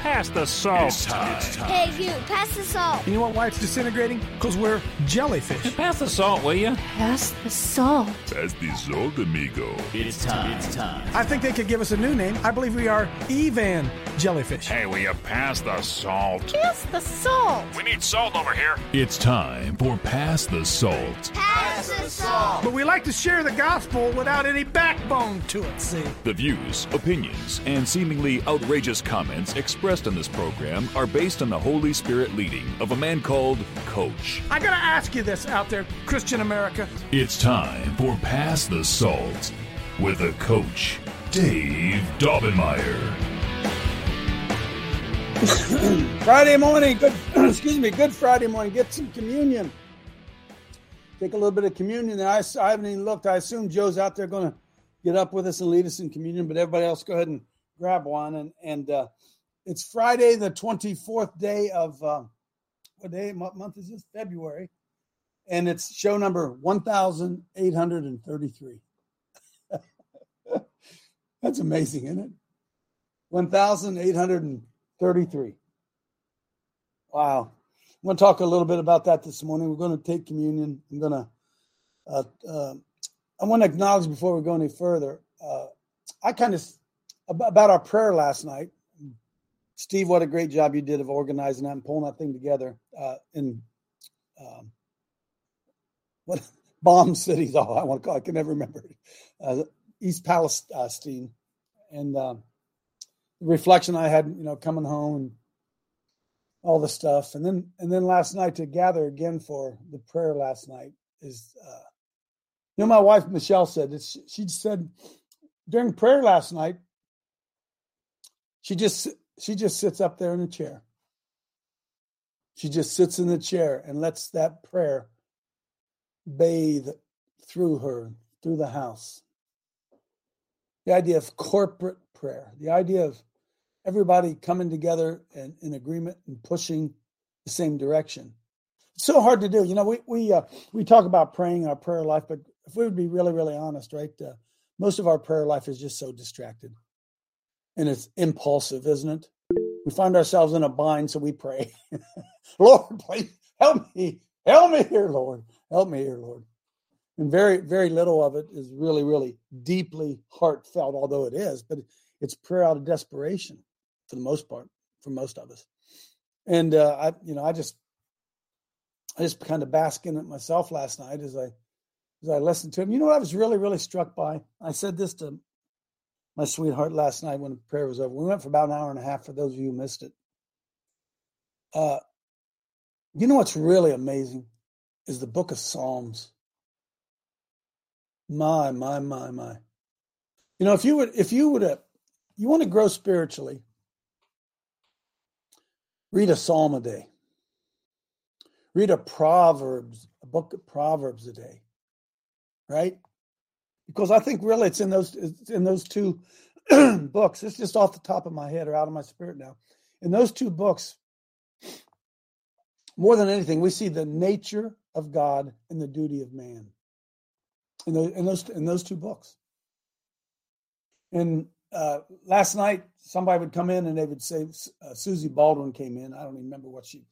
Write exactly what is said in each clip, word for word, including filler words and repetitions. pass the salt. It's time. It's time. Hey, you, pass the salt. You know what, why it's disintegrating? Because we're jellyfish. Hey, pass the salt, will you? Pass the salt. Pass the salt, amigo. It is time. It's time. I think they could give us a new name. I believe we are Evan Jellyfish. Hey, will you pass the salt? Pass the salt. We need salt over here. It's time for Pass the Salt. Pass the salt. But we like to share the gospel without any backbone to it, see? The views, opinions, and seemingly outrageous comments expressed in this program are based on the Holy Spirit leading of a man called Coach. I gotta ask you this out there, Christian America. It's time for Pass the Salt with a Coach Dave Daubenmier. Friday morning, good excuse me, good Friday morning. Get some communion. Take a little bit of communion. I, I haven't even looked. I assume Joe's out there going to get up with us and lead us in communion, but everybody else go ahead and grab one and and. Uh, It's Friday, the twenty-fourth day of, uh, what day, what month is this? February. And it's show number one thousand eight hundred thirty-three. That's amazing, isn't it? one thousand eight hundred thirty-three. Wow. I'm going to talk a little bit about that this morning. We're going to take communion. I'm going to, uh, uh, I want to acknowledge before we go any further, uh, I kind of, about our prayer last night. Steve, what a great job you did of organizing that and pulling that thing together uh, in um, what bomb cities. Oh, I want to call. I can never remember. Uh, East Palestine, and uh, the reflection I had, you know, coming home and all the stuff, and then and then last night to gather again for the prayer last night is, uh, you know, my wife Michelle said it's, she said during prayer last night, she just. She just sits up there in a chair. She just sits in the chair and lets that prayer bathe through her, through the house. The idea of corporate prayer, the idea of everybody coming together and in agreement and pushing the same direction. It's so hard to do. You know, we we uh, we talk about praying our prayer life, but if we would be really, really honest, right? Uh, most of our prayer life is just so distracted. And it's impulsive, isn't it? We find ourselves in a bind, so we pray. Lord, please help me. Help me here, Lord. Help me here, Lord. And very, very little of it is really, really deeply heartfelt, although it is, but it's prayer out of desperation for the most part, for most of us. And, uh, I, you know, I just, I just kind of bask in it myself last night as I, as I listened to him. You know what I was really, really struck by? I said this to my sweetheart last night when the prayer was over. We went for about an hour and a half for those of you who missed it. Uh, you know what's really amazing is the book of Psalms. My, my, my, my. You know, if you would, if you would, uh, you want to grow spiritually, read a Psalm a day. Read a Proverbs, a book of Proverbs a day, right? Because I think really it's in those it's in those two books. It's just off the top of my head or out of my spirit now. In those two books, more than anything, we see the nature of God and the duty of man. In those in those, in those two books. And uh, last night, somebody would come in and they would say, uh, Susie Baldwin came in. I don't even remember what she.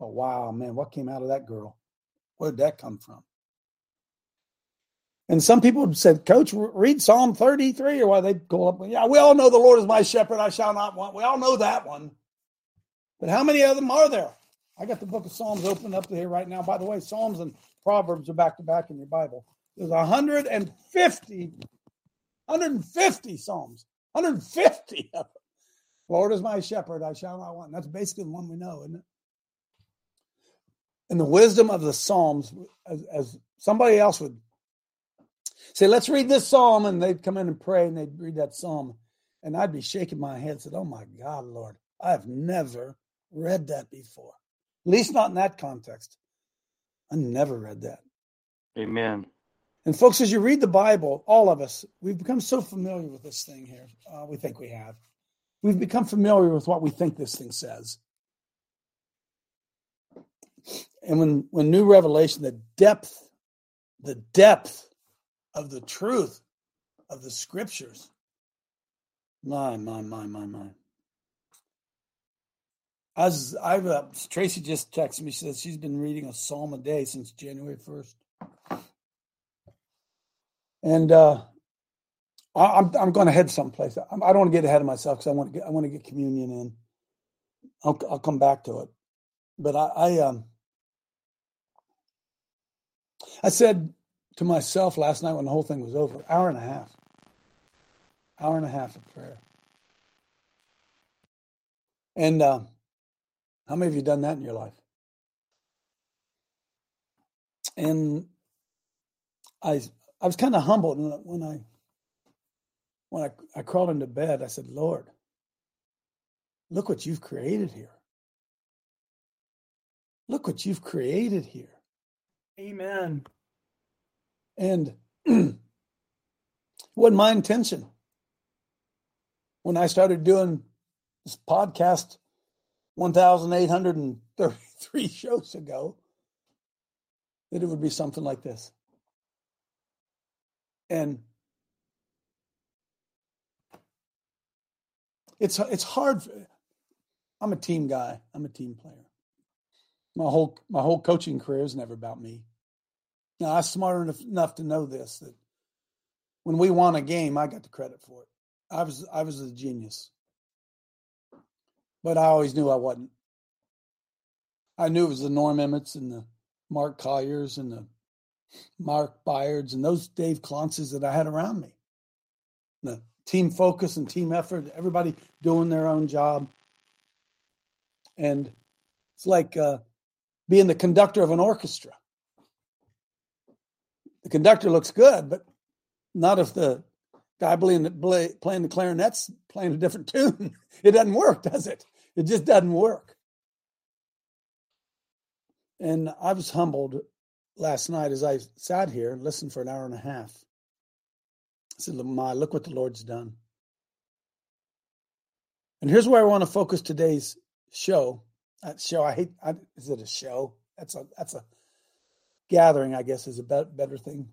Oh wow, man! What came out of that girl? Where did that come from? And some people said, Coach, read Psalm thirty-three, or why they'd go up. Yeah, we all know the Lord is my shepherd, I shall not want. We all know that one. But how many of them are there? I got the book of Psalms open up to here right now. By the way, Psalms and Proverbs are back to back in your Bible. There's one hundred fifty, one hundred fifty Psalms, one hundred fifty of them. Lord is my shepherd, I shall not want. That's basically the one we know, isn't it? And the wisdom of the Psalms, as, as somebody else would say, let's read this psalm, and they'd come in and pray, and they'd read that psalm, and I'd be shaking my head, said, oh my God, Lord, I've never read that before, at least not in that context. I never read that. Amen. And folks, as you read the Bible, all of us, we've become so familiar with this thing here. Uh, we think we have. We've become familiar with what we think this thing says. And when when new revelation, the depth, the depth, of the truth of the scriptures My, my, my, my, my. I was, I, uh, Tracy just texted me. She says she's been reading a psalm a day since January first. And uh, I, I'm I'm going to head someplace. I, I don't want to get ahead of myself because I want to get I want to get communion in. I'll I'll come back to it. But I, I um I said to myself last night when the whole thing was over, hour and a half, hour and a half of prayer. And uh, how many of you done that in your life? And I. I was kind of humbled when I when I, I crawled into bed. I said, "Lord, look what you've created here. Look what you've created here." Amen. And it wasn't my intention. When I started doing this podcast one thousand eight hundred thirty-three shows ago, that it would be something like this. And it's it's hard. I'm a team guy. I'm a team player. My whole my whole coaching career is never about me. Now, I'm smart enough to know this, that when we won a game, I got the credit for it. I was I was a genius, but I always knew I wasn't. I knew it was the Norm Emmetts and the Mark Colliers and the Mark Byards and those Dave Klontzes that I had around me. The team focus and team effort, everybody doing their own job. And it's like uh, being the conductor of an orchestra. The conductor looks good, but not if the guy playing the, playing the clarinet's playing a different tune. It doesn't work, does it? It just doesn't work. And I was humbled last night, as I sat here and listened for an hour and a half. I said, "My, look what the Lord's done." And here's where I want to focus today's show. That show, I hate. I, is it a show? That's a that's a gathering, I guess, is a be- better thing.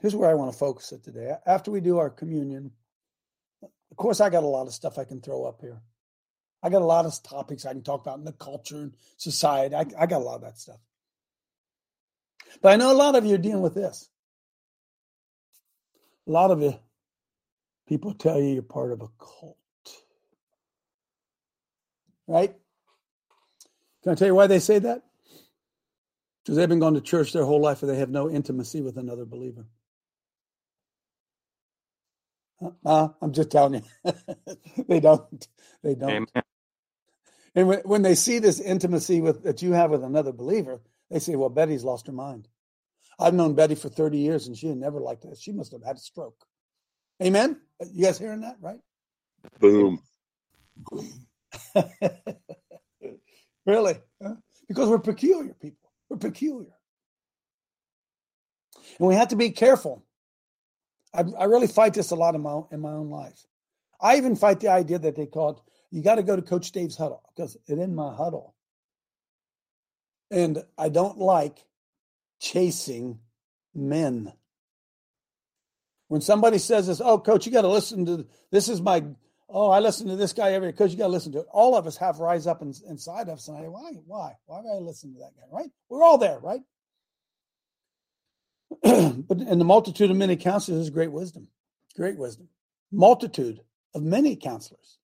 Here's where I want to focus it today. After we do our communion, of course, I got a lot of stuff I can throw up here. I got a lot of topics I can talk about in the culture and society. I, I got a lot of that stuff. But I know a lot of you are dealing with this. A lot of you, people tell you you're part of a cult. Right? Can I tell you why they say that? Because they've been going to church their whole life and they have no intimacy with another believer. Uh, I'm just telling you. They don't. They don't. Amen. And when, when they see this intimacy with that you have with another believer, they say, "Well, Betty's lost her mind. I've known Betty for thirty years, and she had never liked that. She must have had a stroke." Amen? You guys hearing that, right? Boom. Really? Huh? Because we're peculiar people. We're peculiar. And we have to be careful. I, I really fight this a lot in my, in my own life. I even fight the idea that they call it, you got to go to Coach Dave's huddle, because it in my huddle. And I don't like chasing men. When somebody says this, "Oh, coach, you got to listen to this is my, oh, I listen to this guy every day. Coach, you got to listen to it." All of us have rise up in, inside of us. And I, why, why, why do I listen to that guy, right? We're all there, right? But in the multitude of many counselors is great wisdom, great wisdom. Multitude of many counselors.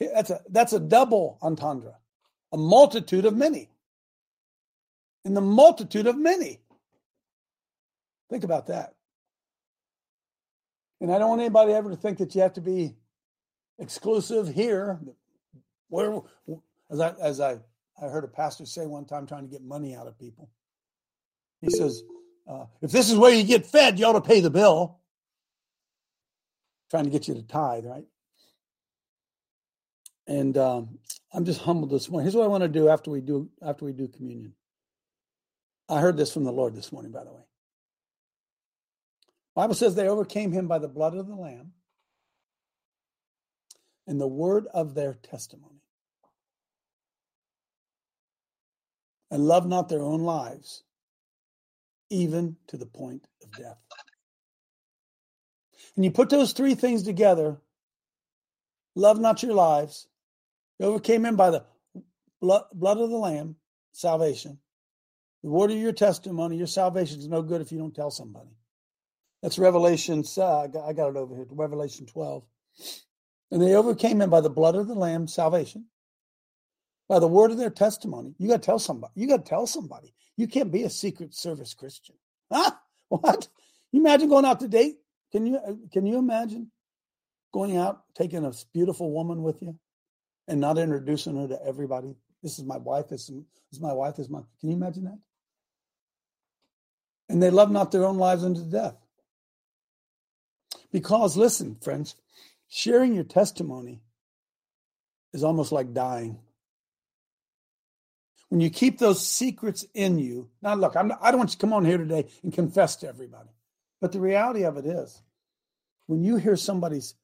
That's a, that's a double entendre, a multitude of many. In the multitude of many. Think about that. And I don't want anybody ever to think that you have to be exclusive here. Where, as I as I, I heard a pastor say one time, trying to get money out of people. He says, uh, if this is where you get fed, you ought to pay the bill. Trying to get you to tithe, right? And um, I'm just humbled this morning. Here's what I want to do after we do after we do communion. I heard this from the Lord this morning, by the way. The Bible says they overcame him by the blood of the Lamb and the word of their testimony. And loved not their own lives, even to the point of death. And you put those three things together, Love not your lives. You overcame him by the blood of the Lamb, salvation. The word of your testimony, your salvation is no good if you don't tell somebody. That's Revelation. Uh, I, got, I got it over here. Revelation twelve. And they overcame him by the blood of the Lamb, salvation. By the word of their testimony. You got to tell somebody. You got to tell somebody. You can't be a Secret Service Christian. Huh? What? You imagine going out to date? Can you can you imagine going out, taking a beautiful woman with you and not introducing her to everybody? This is my wife. This is my wife. This is my. Can you imagine that? And they love not their own lives unto death. Because, listen, friends, sharing your testimony is almost like dying. When you keep those secrets in you, now look, I'm, I don't want you to come on here today and confess to everybody. But the reality of it is, when you hear somebody's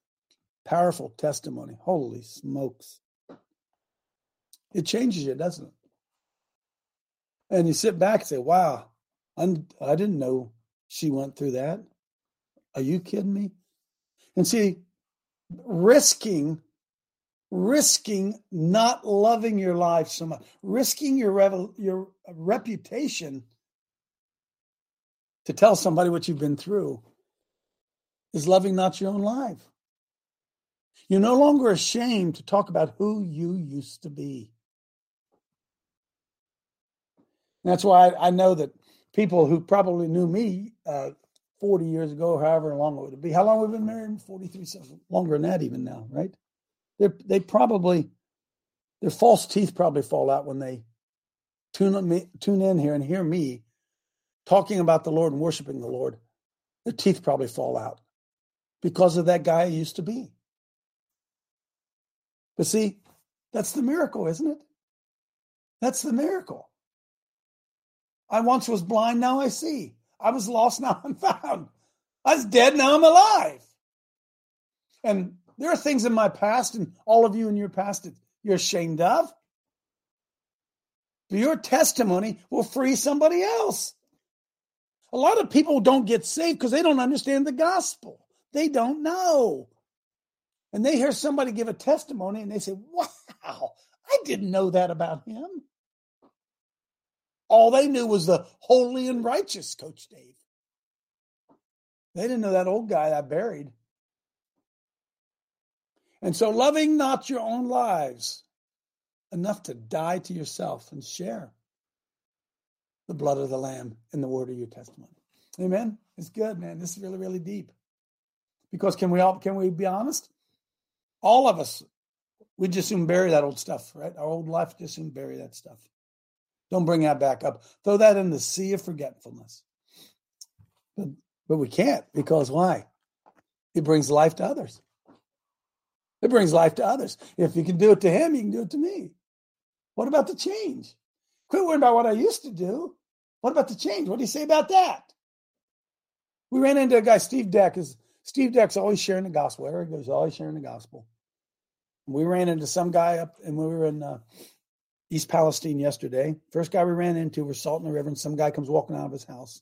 powerful testimony, holy smokes, it changes you, doesn't it? And you sit back and say, wow, I'm, I didn't know she went through that. Are you kidding me? And see, risking, risking not loving your life so much, risking your revel, your reputation to tell somebody what you've been through is loving not your own life. You're no longer ashamed to talk about who you used to be. And that's why I, I know that people who probably knew me uh, forty years ago, or however long it would be. How long have we been married? forty-three, so longer than that even now, right? They're, they probably, their false teeth probably fall out when they tune, me, tune in here and hear me talking about the Lord and worshiping the Lord. Their teeth probably fall out because of that guy I used to be. But see, that's the miracle, isn't it? That's the miracle. I once was blind, now I see. I was lost, now I'm found. I was dead, now I'm alive. And there are things in my past, and all of you in your past, that you're ashamed of. But your testimony will free somebody else. A lot of people don't get saved because they don't understand the gospel. They don't know. And they hear somebody give a testimony, and they say, wow, I didn't know that about him. All they knew was the holy and righteous, Coach Dave. They didn't know that old guy I buried. And so loving not your own lives enough to die to yourself and share the blood of the Lamb and the word of your testimony. Amen? It's good, man. This is really, really deep. Because can we all, can we be honest? All of us, we just soon bury that old stuff, right? Our old life, just soon bury that stuff. Don't bring that back up. Throw that in the sea of forgetfulness. But, but we can't, because why? It brings life to others. It brings life to others. If you can do it to him, you can do it to me. What about the change? Quit worrying about what I used to do. What about the change? What do you say about that? We ran into a guy, Steve Deck. Is Steve Deck's always sharing the gospel. There he goes, always sharing the gospel. We ran into some guy up, and we were in... Uh, East Palestine yesterday. First guy we ran into, we're salting the river, and some guy comes walking out of his house.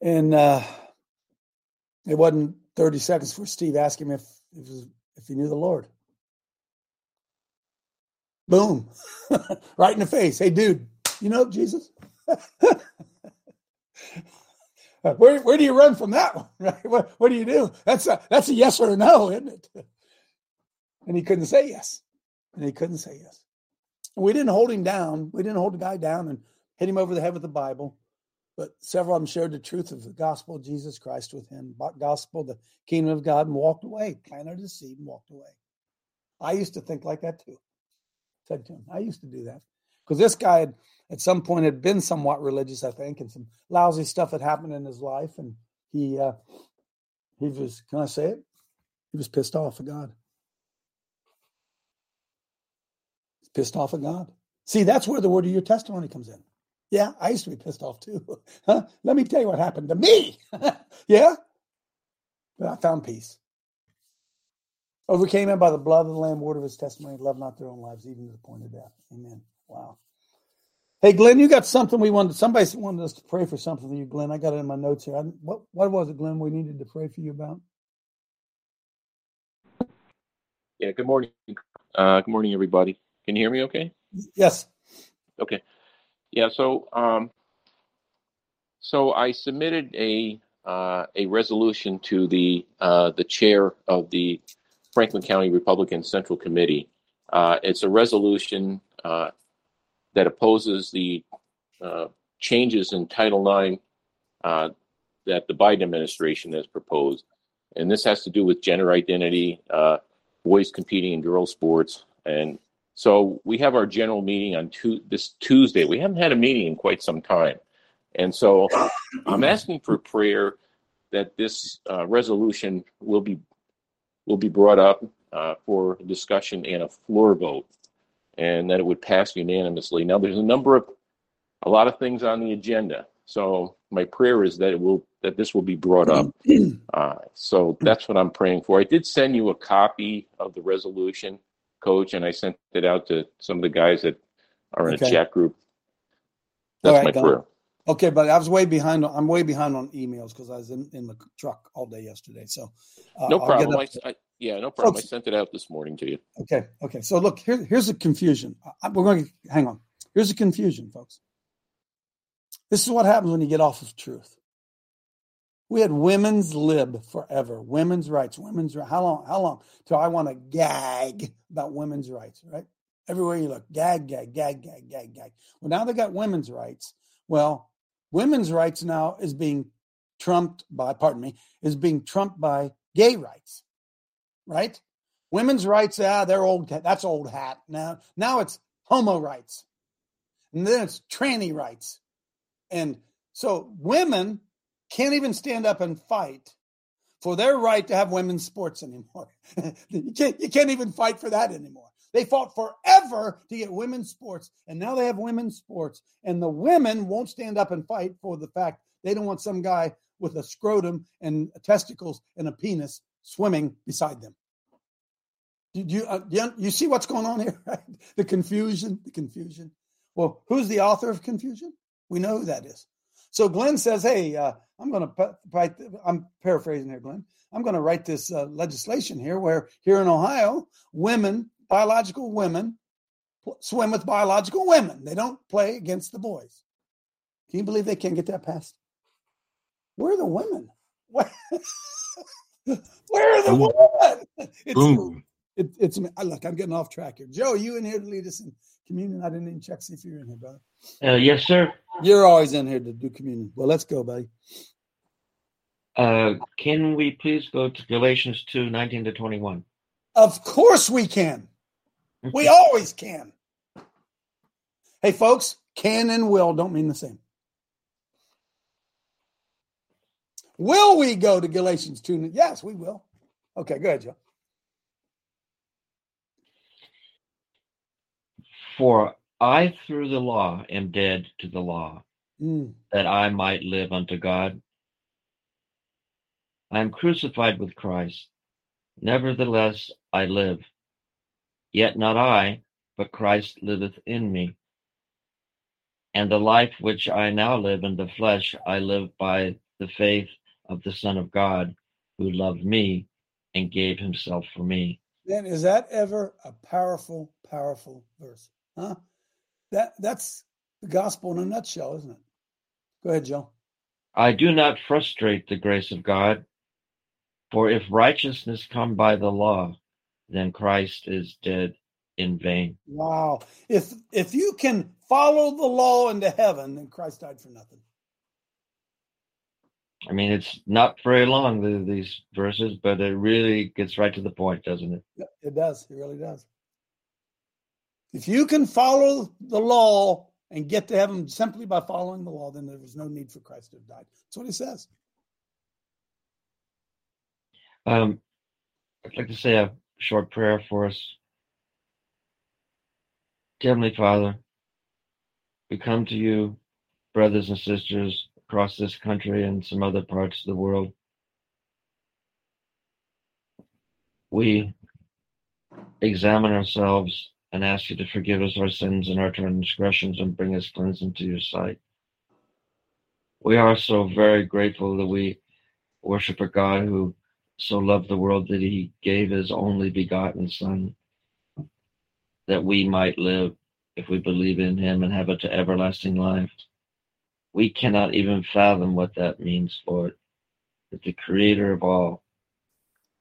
And uh, it wasn't thirty seconds for Steve asking him if if, was, if he knew the Lord. Boom. Right in the face. Hey, dude, you know Jesus? where where do you run from that one? Right? What, what do you do? That's a, that's a yes or a no, isn't it? And he couldn't say yes. And he couldn't say yes. We didn't hold him down. We didn't hold the guy down and hit him over the head with the Bible. But several of them shared the truth of the gospel of Jesus Christ with him, gospel, the kingdom of God, and walked away, planted a seed and walked away. I used to think like that too. Said to him, I used to do that. Because this guy had, at some point had been somewhat religious, I think, and some lousy stuff had happened in his life. And he, uh, he was, can I say it? He was pissed off at God. Pissed off at God. See, that's where the word of your testimony comes in. Yeah, I used to be pissed off too. Huh? Let me tell you what happened to me. Yeah? But I found peace. Overcame him by the blood of the Lamb, word of his testimony, love not their own lives, even to the point of death. Amen. Wow. Hey, Glenn, you got something we wanted. Somebody wanted us to pray for something for you, Glenn. I got it in my notes here. I, what, what was it, Glenn, we needed to pray for you about? Yeah, good morning. Uh, good morning, everybody. Can you hear me okay? Yes. Okay. Yeah, so um, so I submitted a uh, a resolution to the uh, the chair of the Franklin County Republican Central Committee. Uh, it's a resolution uh, that opposes the uh, changes in Title nine uh, that the Biden administration has proposed. And this has to do with gender identity, uh, boys competing in girls' sports. And so we have our general meeting on tu- this Tuesday. We haven't had a meeting in quite some time. And so I'm asking for prayer that this uh, resolution will be will be brought up uh, for discussion and a floor vote, and that it would pass unanimously. Now, there's a number of, a lot of things on the agenda. So my prayer is that it will, that this will be brought up. Uh, so that's what I'm praying for. I did send you a copy of the resolution, Coach, and I sent it out to some of the guys that are in okay. a chat group. That's right, my God. prayer. Okay, but I was way behind. On, I'm way behind on emails because I was in, in the truck all day yesterday. So uh, no problem. I, I, yeah, no problem. Oh, I sent it out this morning to you. Okay, okay. So look, here, here's the confusion. I, we're going to hang on. Here's the confusion, folks. This is what happens when you get off of truth. We had women's lib forever. Women's rights. Women's rights. How long? How long? Till I want to gag about women's rights, right? Everywhere you look, gag, gag, gag, gag, gag, gag. Well, now they got women's rights. Well. Women's rights now is being trumped by, pardon me, is being trumped by gay rights, right? Women's rights, ah, they're old, that's old hat. Now, now it's homo rights, and then it's tranny rights. And so women can't even stand up and fight for their right to have women's sports anymore. you can't, you can't even fight for that anymore. They fought forever to get women's sports, and now they have women's sports. And the women won't stand up and fight for the fact they don't want some guy with a scrotum and testicles and a penis swimming beside them. Do you, uh, do you, you see what's going on here? Right? The confusion, the confusion. Well, who's the author of confusion? We know who that is. So Glenn says, hey, uh, I'm going to write, I'm paraphrasing here, Glenn. I'm going to write this uh, legislation here where here in Ohio, women, biological women swim with biological women. They don't play against the boys. Can you believe they can't get that passed? Where are the women? Where, Where are the Boom. women? It's, Boom. It, it's look. I'm getting off track here. Joe, you in here to lead us in communion? I didn't even check see if you're in here, brother. Uh, yes, sir. You're always in here to do communion. Well, let's go, buddy. Uh, can we please go to Galatians two nineteen to twenty one? Of course we can. We always can. Hey, folks, can and will don't mean the same. Will we go to Galatians two? Yes, we will. Okay, go ahead, Joe. For I, through the law, am dead to the law, mm. that I might live unto God. I am crucified with Christ. Nevertheless, I live. Yet not I, but Christ liveth in me. And the life which I now live in the flesh, I live by the faith of the Son of God, who loved me and gave himself for me. Then is that ever a powerful, powerful verse? Huh? That that's the gospel in a nutshell, isn't it? Go ahead, Joe. I do not frustrate the grace of God. For if righteousness come by the law, then Christ is dead in vain. Wow. If if you can follow the law into heaven, then Christ died for nothing. I mean, it's not very long, the, these verses, but it really gets right to the point, doesn't it? Yeah, it does. It really does. If you can follow the law and get to heaven simply by following the law, then there was no need for Christ to have died. That's what he says. Um, I'd like to say a short prayer for us. Heavenly Father, we come to you, brothers and sisters across this country and some other parts of the world. We examine ourselves and ask you to forgive us our sins and our transgressions and bring us cleansing to your sight. We are so very grateful that we worship a God who so loved the world that he gave his only begotten Son, that we might live if we believe in him and have it to everlasting life. We cannot even fathom what that means, Lord, that the creator of all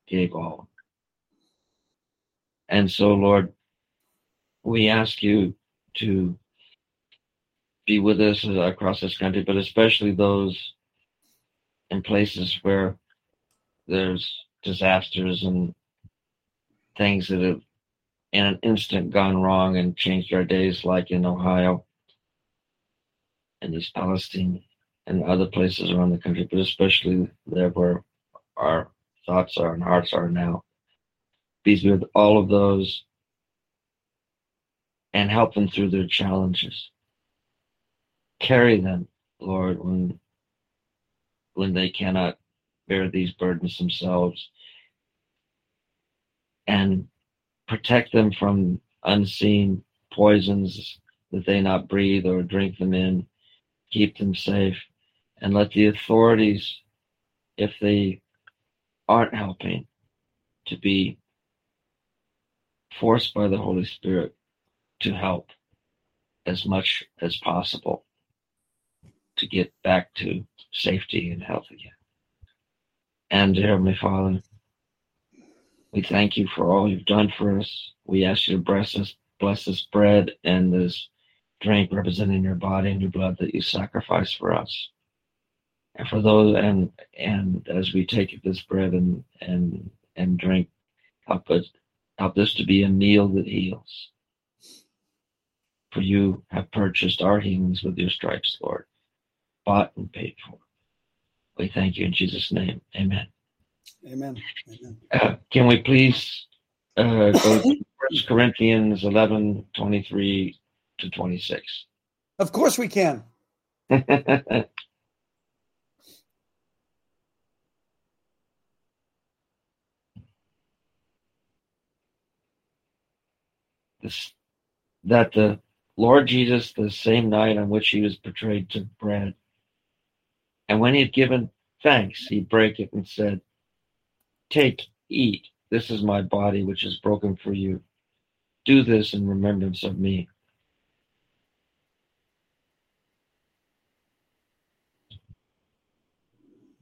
gave all. And so, Lord, we ask you to be with us across this country, but especially those in places where there's disasters and things that have in an instant gone wrong and changed our days, like in Ohio and East Palestine and other places around the country, but especially there where our thoughts are and hearts are now. Be with all of those and help them through their challenges. Carry them, Lord, when when they cannot bear these burdens themselves, and protect them from unseen poisons that they not breathe or drink them in. Keep them safe, and let the authorities, if they aren't helping, to be forced by the Holy Spirit to help as much as possible to get back to safety and health again. And dear Heavenly Father, we thank you for all you've done for us. We ask you to bless us, bless this bread and this drink representing your body and your blood that you sacrificed for us. And for those, and and as we take this bread and and, and drink, help us, help this to be a meal that heals. For you have purchased our healings with your stripes, Lord, bought and paid for. We thank you in Jesus' name. Amen. Amen. Amen. Uh, can we please uh, go to First Corinthians eleven, twenty-three to twenty-six? Of course we can. This, that the Lord Jesus, the same night on which he was betrayed, took bread. And when he had given thanks, he brake it and said, "Take, eat, this is my body which is broken for you. Do this in remembrance of me."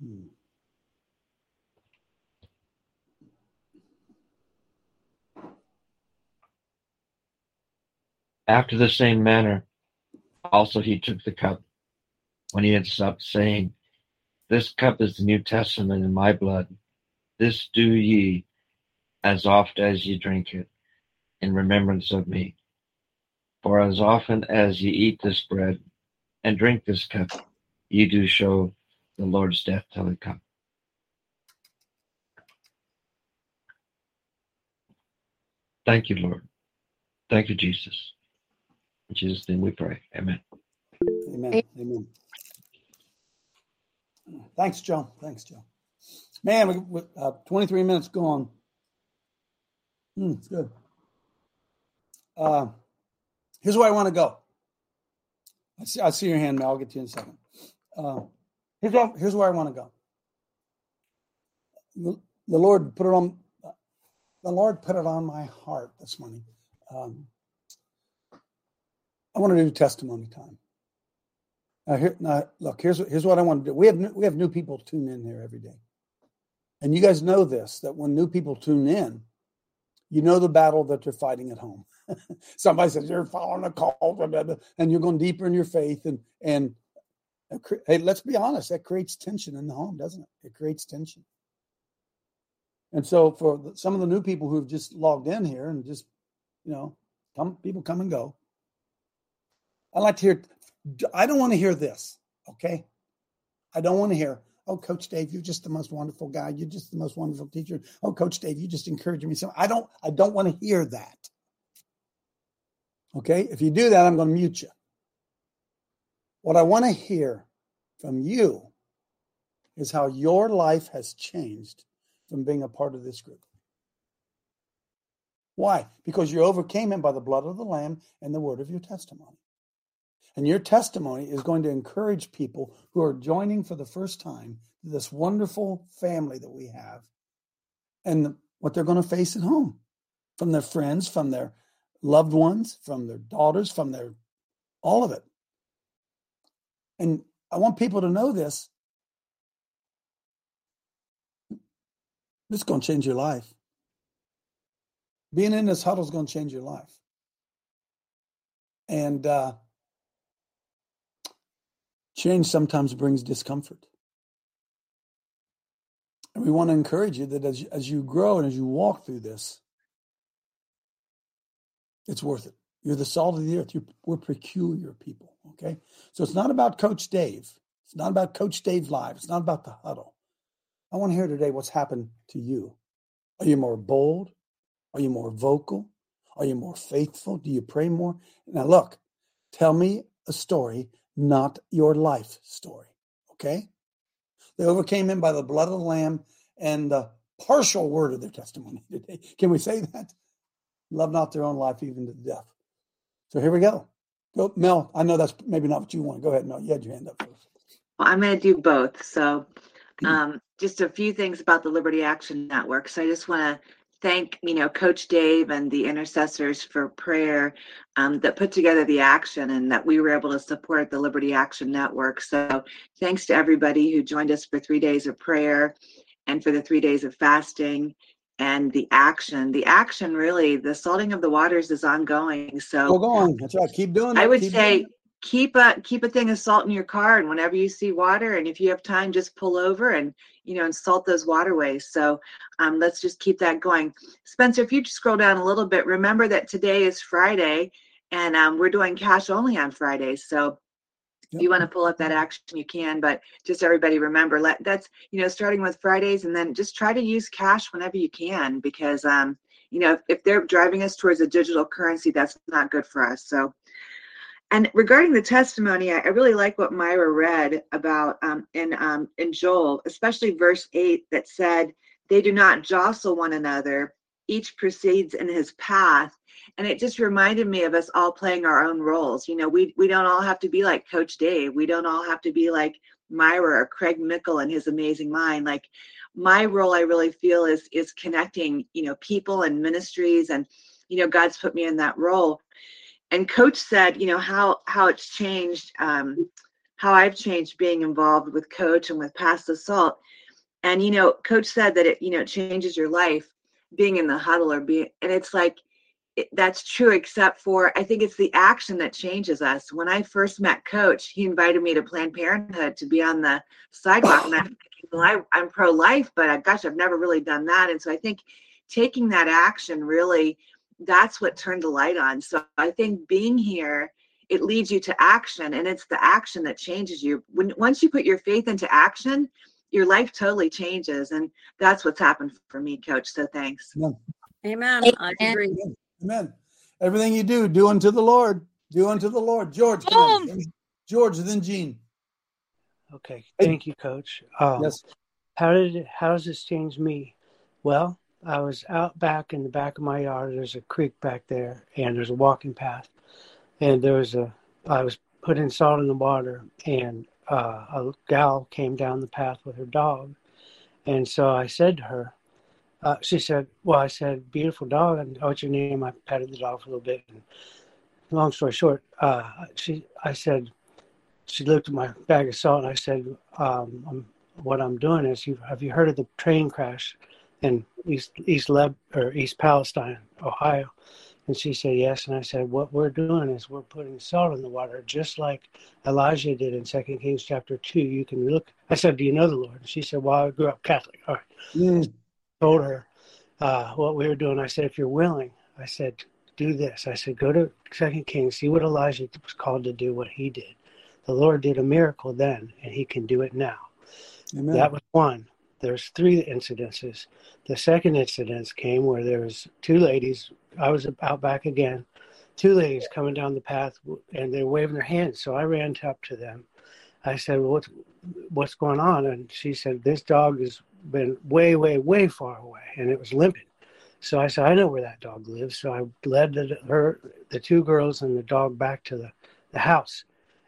Hmm. After the same manner, also he took the cup when he had supped, saying, "This cup is the New Testament in my blood. This do ye, as oft as ye drink it, in remembrance of me. For as often as ye eat this bread and drink this cup, ye do show the Lord's death till he come." Thank you, Lord. Thank you, Jesus. In Jesus' name we pray. Amen. Amen. Amen. Thanks, Joe. Thanks, Joe. Man, we, uh, twenty-three minutes gone. Mm, it's good. Uh, here's where I want to go. I see, I see your hand, Mel. I'll get to you in a second. Uh, here's, where, here's where I want to go. The, the Lord put it on. Uh, the Lord put it on my heart this morning. Um, I want to do testimony time. Now, here, now, look, here's here's what I want to do. We have we have new people tune in here every day. And you guys know this, that when new people tune in, you know the battle that they're fighting at home. Somebody says, "You're following a call," blah, blah, blah, and you're going deeper in your faith. And, and hey, let's be honest, that creates tension in the home, doesn't it? It creates tension. And so for some of the new people who've just logged in here and just, you know, come, people come and go. I like to hear, I don't want to hear this, okay? I don't want to hear, "Oh, Coach Dave, you're just the most wonderful guy. You're just the most wonderful teacher. Oh, Coach Dave, you just encouraged me." So I don't, I don't want to hear that. Okay? If you do that, I'm going to mute you. What I want to hear from you is how your life has changed from being a part of this group. Why? Because you overcame him by the blood of the Lamb and the word of your testimony. And your testimony is going to encourage people who are joining for the first time this wonderful family that we have and what they're going to face at home from their friends, from their loved ones, from their daughters, from their, all of it. And I want people to know this. This is going to change your life. Being in this huddle is going to change your life. And uh, change sometimes brings discomfort. And we want to encourage you that as, as you grow and as you walk through this, it's worth it. You're the salt of the earth. You're, we're peculiar people, okay? So it's not about Coach Dave. It's not about Coach Dave Live. It's not about the huddle. I want to hear today what's happened to you. Are you more bold? Are you more vocal? Are you more faithful? Do you pray more? Now, look, tell me a story, not your life story, okay? They overcame him by the blood of the Lamb and the partial word of their testimony today. Can we say that? Love not their own life, even to death. So here we go. Go, Mel, I know that's maybe not what you want. Go ahead, Mel. You had your hand up first. Well, I'm going to do both. So um, just a few things about the Liberty Action Network. So I just want to thank, you know, Coach Dave and the intercessors for prayer um, that put together the action and that we were able to support the Liberty Action Network. So thanks to everybody who joined us for three days of prayer and for the three days of fasting. And the action, the action really, the salting of the waters is ongoing. So we'll go on. That's right. Keep doing it. I would keep say keep a keep a thing of salt in your car, and whenever you see water, and if you have time, just pull over and you know and salt those waterways. So um, let's just keep that going. Spencer, if you just scroll down a little bit, remember that today is Friday, and um, we're doing cash only on Fridays. So if you want to pull up that action, you can, but just everybody remember let, that's, you know, starting with Fridays, and then just try to use cash whenever you can, because, um, you know, if, if they're driving us towards a digital currency, that's not good for us. So, and regarding the testimony, I, I really like what Myra read about um, in, um, in Joel, especially verse eight, that said, they do not jostle one another, each proceeds in his path. And it just reminded me of us all playing our own roles. You know, we we don't all have to be like Coach Dave. We don't all have to be like Myra or Craig Mickle and his amazing mind. Like my role, I really feel, is is connecting, you know, people and ministries. And, you know, God's put me in that role. And Coach said, you know, how how it's changed, um, how I've changed being involved with Coach and with Pass the Salt. And, you know, Coach said that it, you know, it changes your life being in the huddle or being, and it's like, It, that's true, except for I think it's the action that changes us. When I first met Coach, he invited me to Planned Parenthood to be on the sidewalk. And I'm thinking, well, I, I'm pro-life, but I, gosh, I've never really done that. And so I think taking that action really, that's what turned the light on. So I think being here, it leads you to action, and it's the action that changes you. When once you put your faith into action, your life totally changes, and that's what's happened for me, Coach. So thanks. Amen. Amen. I agree. Amen. Amen. Everything you do, do unto the Lord. Do unto the Lord. George, come on. George, then Gene. Okay. Thank you, Coach. Um, yes. How did it, how has this changed me? Well, I was out back in the back of my yard. There's a creek back there, and there's a walking path. And there was a, I was putting salt in the water, and uh, a gal came down the path with her dog. And so I said to her, Uh, she said, well, I said, beautiful dog. And what's your name? I patted the dog for a little bit. And long story short, uh, she, I said, she looked at my bag of salt, and I said, um, I'm, what I'm doing is, you, have you heard of the train crash in East East Leb or East Palestine, Ohio? And she said, yes. And I said, what we're doing is we're putting salt in the water, just like Elijah did in Second Kings chapter two. You can look. I said, do you know the Lord? And she said, well, I grew up Catholic. All right. Mm. Told her uh, what we were doing. I said, if you're willing, I said, do this. I said, go to Second Kings, see what Elijah was called to do, what he did. The Lord did a miracle then, and he can do it now. Amen. That was one. There's three incidences. The second incident came where there was two ladies. I was out back again. Two ladies coming down the path, and they were waving their hands. So I ran up to them. I said, well, what's, what's going on? And she said, this dog is been way, way, way far away, and it was limping. So I said, I know where that dog lives. So I led the, her, the two girls and the dog back to the, the house.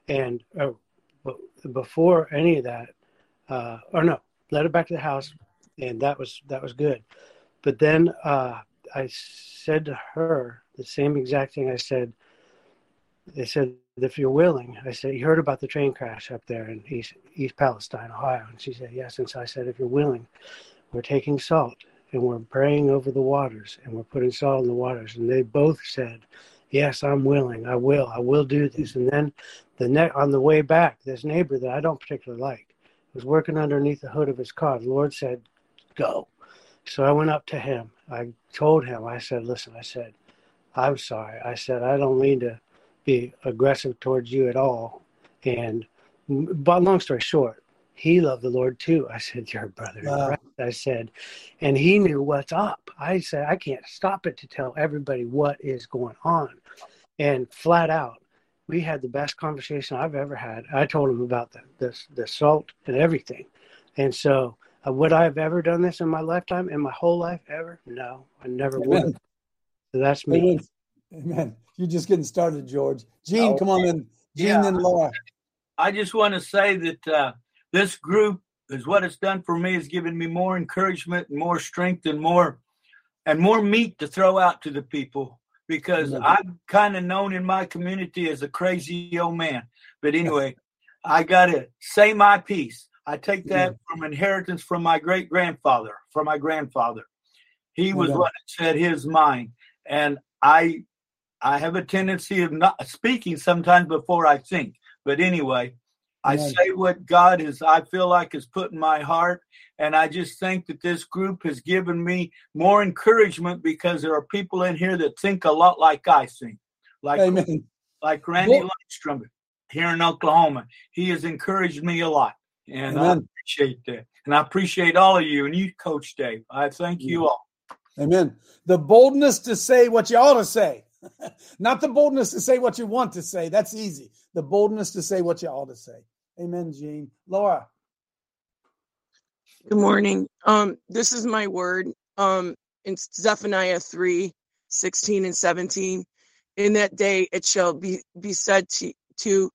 And uh, b- before any of that, uh, or no, led her back to the house, and that was that was good. But then uh, I said to her the same exact thing I said. They said, if you're willing, I said, you heard about the train crash up there in East, East Palestine, Ohio. And she said, yes. And so I said, if you're willing, we're taking salt and we're praying over the waters and we're putting salt in the waters. And they both said, yes, I'm willing. I will. I will do this. And then the ne- on the way back, this neighbor that I don't particularly like was working underneath the hood of his car. The Lord said, go. So I went up to him. I told him, I said, listen, I said, I'm sorry. I said, I don't mean to be aggressive towards you at all. And but long story short, he loved the Lord too. I said, your brother, wow. I said, and he knew what's up. I said, I can't stop it to tell everybody what is going on. And flat out, we had the best conversation I've ever had. I told him about the the, the salt and everything. And so uh, would I have ever done this in my lifetime, in my whole life ever? No, I never Amen. would. So that's me. Amen. Amen. You're just getting started, George. Gene, oh, come on in. Gene yeah. and Laura. I just want to say that uh, this group is what it's done for me. It's given me more encouragement and more strength and more and more meat to throw out to the people, because I'm kind of known in my community as a crazy old man. But anyway, I got to say my piece. I take that yeah. from inheritance from my great-grandfather, from my grandfather. He was yeah. what said his mind. And I... I have a tendency of not speaking sometimes before I think. But anyway, I right. say what God is, I feel like is put in my heart. And I just think that this group has given me more encouragement, because there are people in here that think a lot like I think. Like, Amen. like Randy yeah. Lundstrom here in Oklahoma. He has encouraged me a lot. And Amen. I appreciate that. And I appreciate all of you. And you, Coach Dave, I thank yeah. you all. Amen. The boldness to say what you ought to say. Not the boldness to say what you want to say. That's easy. The boldness to say what you ought to say. Amen, Gene. Laura. Good morning. Um, this is my word. Um, in Zephaniah three sixteen and seventeen, in that day it shall be, be said to, to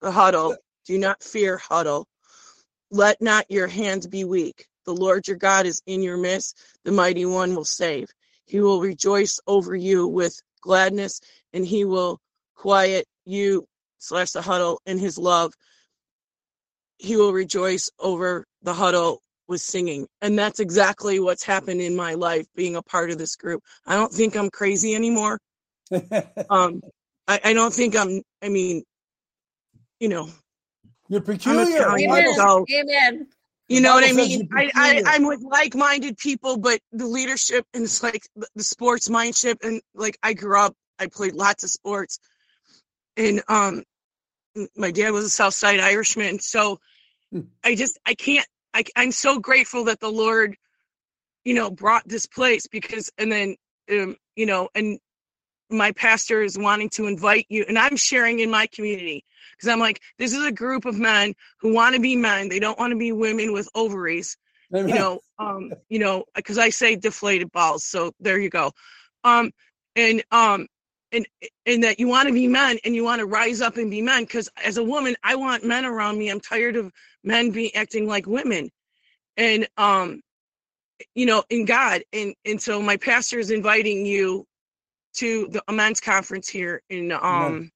the huddle, do not fear, huddle. Let not your hands be weak. The Lord your God is in your midst. The mighty one will save. He will rejoice over you with gladness, and he will quiet you slash the huddle in his love. He will rejoice over the huddle with singing. And that's exactly what's happened in my life, being a part of this group. I don't think I'm crazy anymore. um, I, I don't think I'm, I mean, you know. You're peculiar. Amen. So, Amen. You know what I mean? I, I, I'm with like-minded people, but the leadership and it's like the sports mindship. And like, I grew up, I played lots of sports, and um, my dad was a Southside Irishman. So I just, I can't, I, I'm so grateful that the Lord, you know, brought this place, because, and then, um, you know, and my pastor is wanting to invite you, and I'm sharing in my community, because I'm like, this is a group of men who want to be men. They don't want to be women with ovaries, Amen. you know, um, you know, because I say deflated balls. So there you go. Um, and, um, and, and that you want to be men, and you want to rise up and be men. Because as a woman, I want men around me. I'm tired of men being acting like women, and, um, you know, in God. And, and so my pastor is inviting you to the men's conference here in, um, Amen.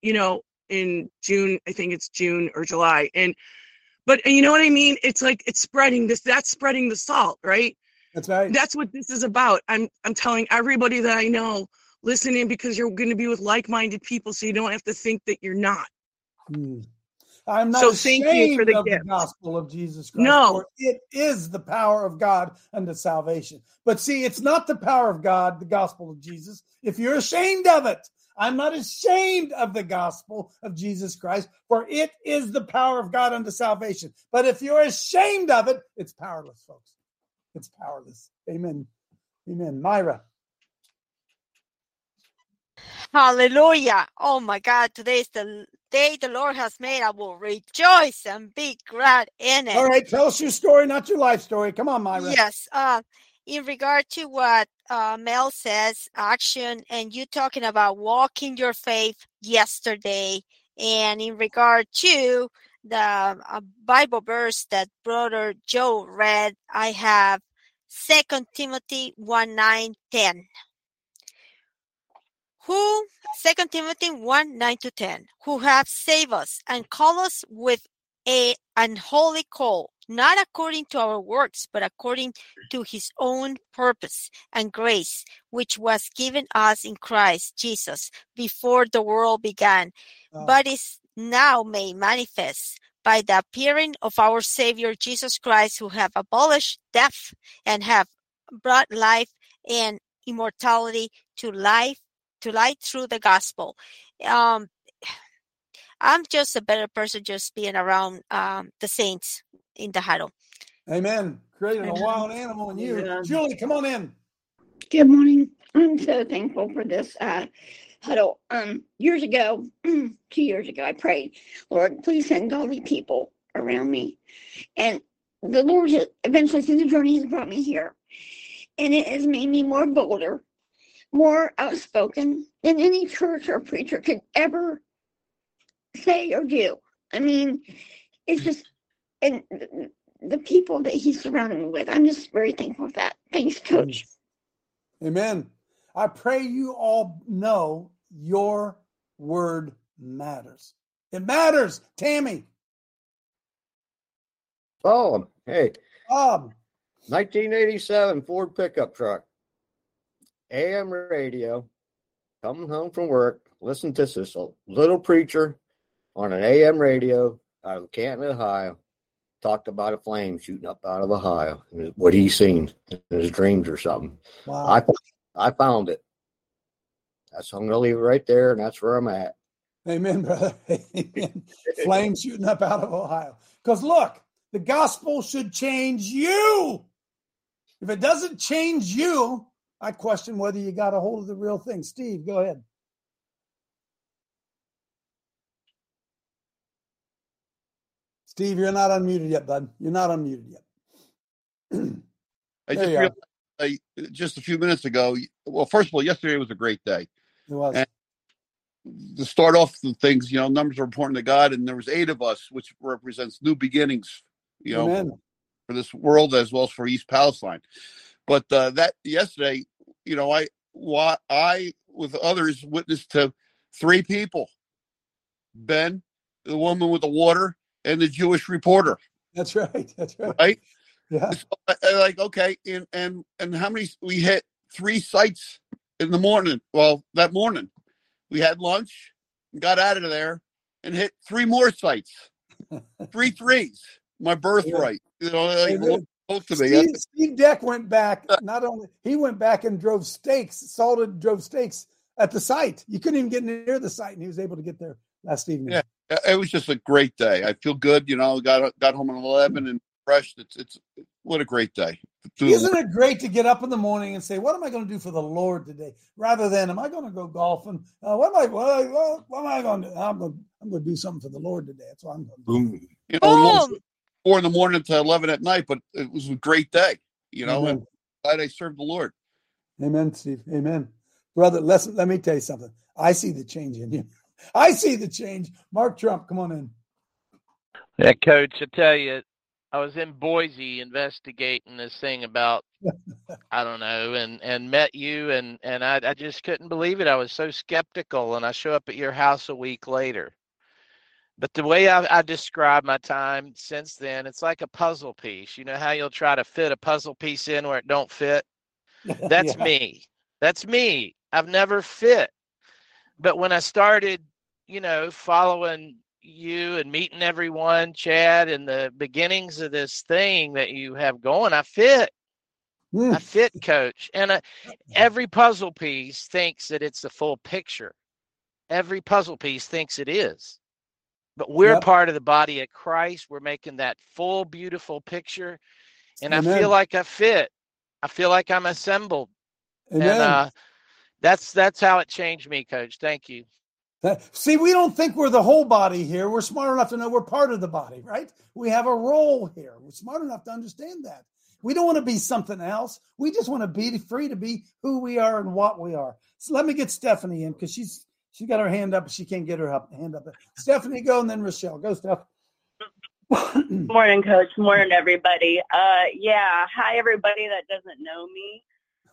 you know, in June, I think it's June or July. And, but and you know what I mean? It's like, it's spreading this, that's spreading the salt, right? That's right. That's what this is about. I'm, I'm telling everybody that I know, listen in, because you're going to be with like-minded people. So you don't have to think that you're not. Hmm. I'm not so ashamed thank you for the of gift. the gospel of Jesus Christ. No, it is the power of God unto salvation. But see, it's not the power of God, the gospel of Jesus, if you're ashamed of it. I'm not ashamed of the gospel of Jesus Christ, for it is the power of God unto salvation. But if you're ashamed of it, it's powerless, folks. It's powerless. Amen. Amen. Myra. Hallelujah. Oh, my God. Today is the day the Lord has made. I will rejoice and be glad in it. All right. Tell us your story, not your life story. Come on, Myra. Yes. Uh, in regard to what uh, Mel says, action, and you talking about walking your faith yesterday, and in regard to the uh, Bible verse that Brother Joe read, I have Second Timothy one, nine, ten. Who, Second Timothy one, nine to ten, who have saved us and called us with a unholy call, not according to our works, but according to his own purpose and grace, which was given us in Christ Jesus before the world began, oh. but is now made manifest by the appearing of our Savior Jesus Christ, who have abolished death and have brought life and immortality to life, to light through the gospel. Um, I'm just a better person just being around um, the saints in the huddle. Amen. Creating a wild animal in you. Yeah. Julie, come on in. Good morning. I'm so thankful for this uh, huddle. Um, years ago, two years ago, I prayed, Lord, please send godly people around me. And the Lord has eventually, through the journey, has brought me here. And it has made me more bolder, more outspoken than any church or preacher could ever say or do. I mean, it's just, and the people that he's surrounded me with, I'm just very thankful for that. Thanks, Coach. Amen. I pray you all know your word matters. It matters, Tammy. Bob, hey. Bob. nineteen eighty-seven Ford pickup truck. A M radio, coming home from work, listen to this little preacher on an A M radio out of Canton, Ohio, talked about a flame shooting up out of Ohio, what he seen in his dreams or something. Wow. I, I found it. That's, I'm going to leave it right there, and that's where I'm at. Amen, brother. Amen. Flame shooting up out of Ohio. Because look, the gospel should change you. If it doesn't change you, I question whether you got a hold of the real thing. Steve, go ahead. Steve, you're not unmuted yet, bud. You're not unmuted yet. I just realized I, just a few minutes ago, well, first of all, yesterday was a great day. It was. And to start off the things, you know, numbers are important to God, and there was eight of us, which represents new beginnings, you know, Amen. For this world as well as for East Palestine. But uh, that yesterday, you know, I, why, I, with others, witnessed to three people: Ben, the woman with the water, and the Jewish reporter. That's right. That's right. Right? Yeah. So I, like, okay, and, and and how many? We hit three sites in the morning. Well, that morning, we had lunch, got out of there, and hit three more sites. three threes. My birthright. Yeah. You know, like. Amen. To me. Steve, Steve Deck went back. Not only he went back and drove stakes, salted, drove stakes at the site. You couldn't even get near the site, and he was able to get there last evening. Yeah, it was just a great day. I feel good, you know. Got got home at eleven and fresh. It's it's what a great day. Isn't it great to get up in the morning and say, "What am I going to do for the Lord today?" Rather than, "Am I going to go golfing? Uh, what am I? What, what am I going to do? I'm going, I'm going to do something for the Lord today." That's what I'm going to do. You know, Boom. Four in the morning to eleven at night, but it was a great day, you know. Amen. And glad I served the Lord. Amen, Steve. Amen, brother. Let's let me tell you something. I see the change in you. I see the change. Mark Trump, come on in. Yeah, Coach. I tell you, I was in Boise investigating this thing about I don't know, and and met you, and and I, I just couldn't believe it. I was so skeptical, and I show up at your house a week later. But the way I, I describe my time since then, it's like a puzzle piece. You know how you'll try to fit a puzzle piece in where it don't fit? That's yeah. me. That's me. I've never fit. But when I started, you know, following you and meeting everyone, Chad, and the beginnings of this thing that you have going, I fit. Mm. I fit, Coach. And I, every puzzle piece thinks that it's the full picture. Every puzzle piece thinks it is. But we're yep. part of the body of Christ. We're making that full, beautiful picture. And Amen. I feel like I fit. I feel like I'm assembled. Amen. And uh, that's that's how it changed me, Coach. Thank you. That, see, we don't think we're the whole body here. We're smart enough to know we're part of the body, right? We have a role here. We're smart enough to understand that. We don't want to be something else. We just want to be free to be who we are and what we are. So let me get Stephanie in, because she's She got her hand up. She can't get her hand up. Stephanie, go, and then Michelle. Go, Steph. Morning, Coach. Morning, everybody. Uh, yeah. Hi, everybody that doesn't know me.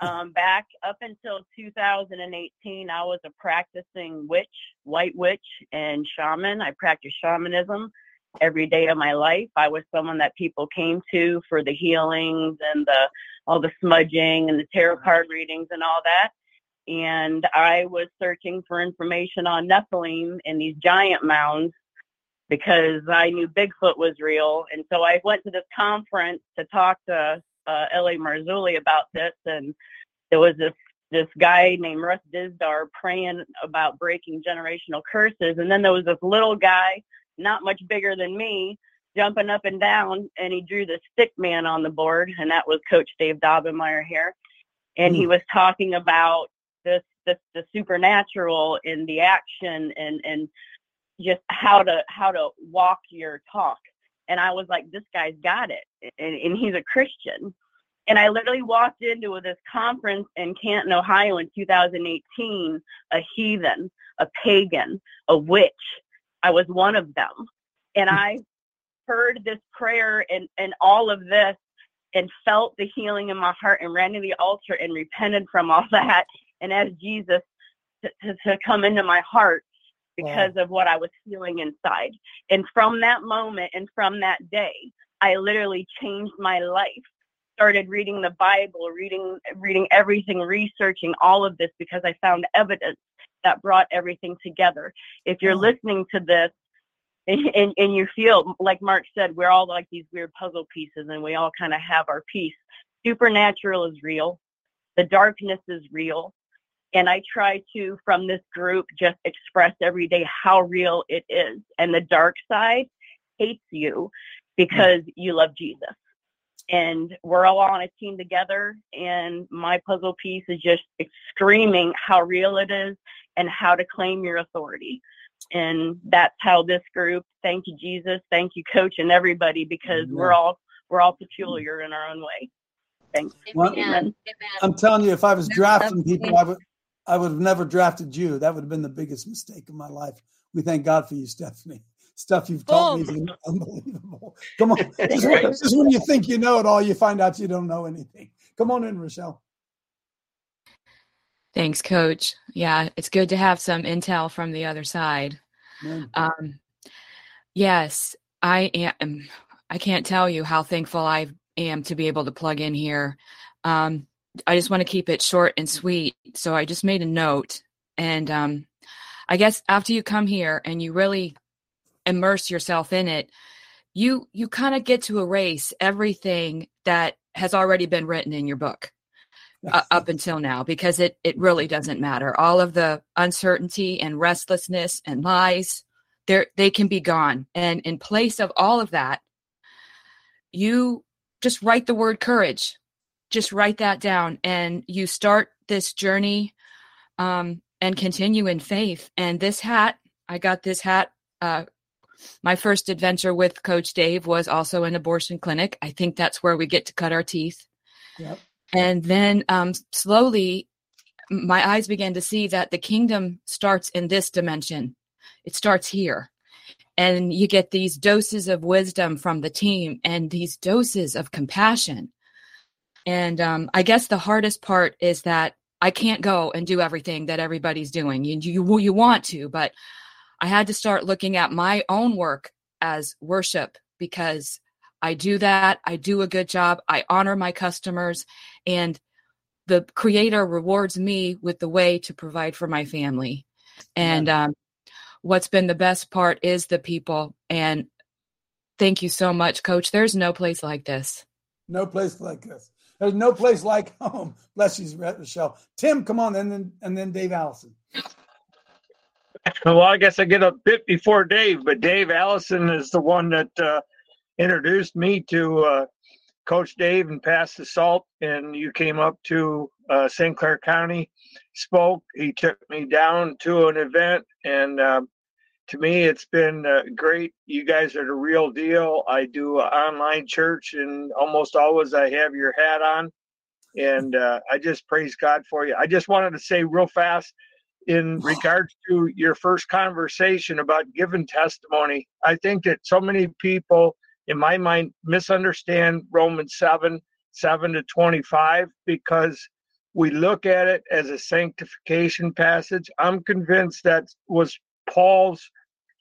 Um, back up until two thousand eighteen, I was a practicing witch, white witch, and shaman. I practiced shamanism every day of my life. I was someone that people came to for the healings and the all the smudging and the tarot card readings and all that. And I was searching for information on Nephilim and these giant mounds, because I knew Bigfoot was real. And so I went to this conference to talk to uh, L A Marzulli about this. And there was this this guy named Russ Dizdar praying about breaking generational curses. And then there was this little guy, not much bigger than me, jumping up and down. And he drew the stick man on the board. And that was Coach Dave Daubenmier here. And mm. he was talking about this, this the supernatural in the action and and. just how to how to walk your talk. And I was like, this guy's got it, and, and he's a Christian. And I literally walked into this conference in Canton, Ohio in two thousand eighteen, a heathen, a pagan, a witch. I was one of them. And I heard this prayer and, and all of this and felt the healing in my heart and ran to the altar and repented from all that and asked Jesus to, to, to come into my heart, because of what I was feeling inside. And from that moment and from that day, I literally changed my life, started reading the Bible, reading, reading everything, researching all of this, because I found evidence that brought everything together. If you're listening to this and, and, and you feel, like Mark said, we're all like these weird puzzle pieces and we all kind of have our piece. Supernatural is real. The darkness is real. And I try to, from this group, just express every day how real it is. And the dark side hates you because you love Jesus. And we're all on a team together. And my puzzle piece is just screaming how real it is and how to claim your authority. And that's how this group, thank you, Jesus, thank you, Coach, and everybody, because Amen. we're all we're all peculiar in our own way. Thanks. Well, Amen. I'm telling you, if I was drafting people, I would. I would have never drafted you. That would have been the biggest mistake of my life. We thank God for you, Stephanie. Stuff you've taught Boom. me is unbelievable. Come on. This is when you think you know it all, you find out you don't know anything. Come on in, Michelle. Thanks, Coach. Yeah, it's good to have some intel from the other side. Um, yes, I am. I can't tell you how thankful I am to be able to plug in here. Um, I just want to keep it short and sweet. So I just made a note. And um, I guess after you come here and you really immerse yourself in it, you you kind of get to erase everything that has already been written in your book uh, up until now, because it, it really doesn't matter. All of the uncertainty and restlessness and lies, they can be gone. And in place of all of that, you just write the word courage. Just write that down, and you start this journey um, and continue in faith. And this hat, I got this hat. Uh, my first adventure with Coach Dave was also an abortion clinic. I think that's where we get to cut our teeth. Yep. And then um, slowly, my eyes began to see that the kingdom starts in this dimension. It starts here. And you get these doses of wisdom from the team and these doses of compassion. And um, I guess the hardest part is that I can't go and do everything that everybody's doing. You, you you want to, but I had to start looking at my own work as worship, because I do that. I do a good job. I honor my customers, and the Creator rewards me with the way to provide for my family. And um, what's been the best part is the people. And thank you so much, Coach. There's no place like this. No place like this. There's no place like home. Bless you, Michelle. Tim, come on, and then and then Dave Allison. Well, I guess I get a bit before Dave, but Dave Allison is the one that uh, introduced me to uh, Coach Dave and Pass the Salt. And you came up to uh, Saint Clair County, spoke. He took me down to an event, and uh, to me, it's been uh, great. You guys are the real deal. I do an online church, and almost always I have your hat on. And uh, I just praise God for you. I just wanted to say real fast in regards to your first conversation about giving testimony. I think that so many people in my mind, misunderstand Romans seven, seven to twenty-five, because we look at it as a sanctification passage. I'm convinced that was Paul's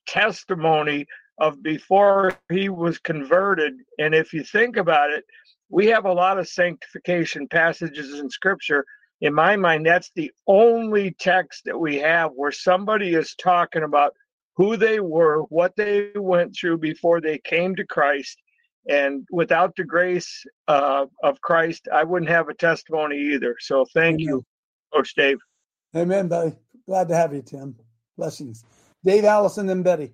testimony of before he was converted. And if you think about it, we have a lot of sanctification passages in Scripture. In my mind, that's the only text that we have where somebody is talking about who they were, what they went through before they came to Christ. And without the grace uh, of Christ, I wouldn't have a testimony either. So thank Amen. You, Coach Dave. Amen, buddy. Glad to have you, Tim. Blessings. Dave, Allison, and Betty.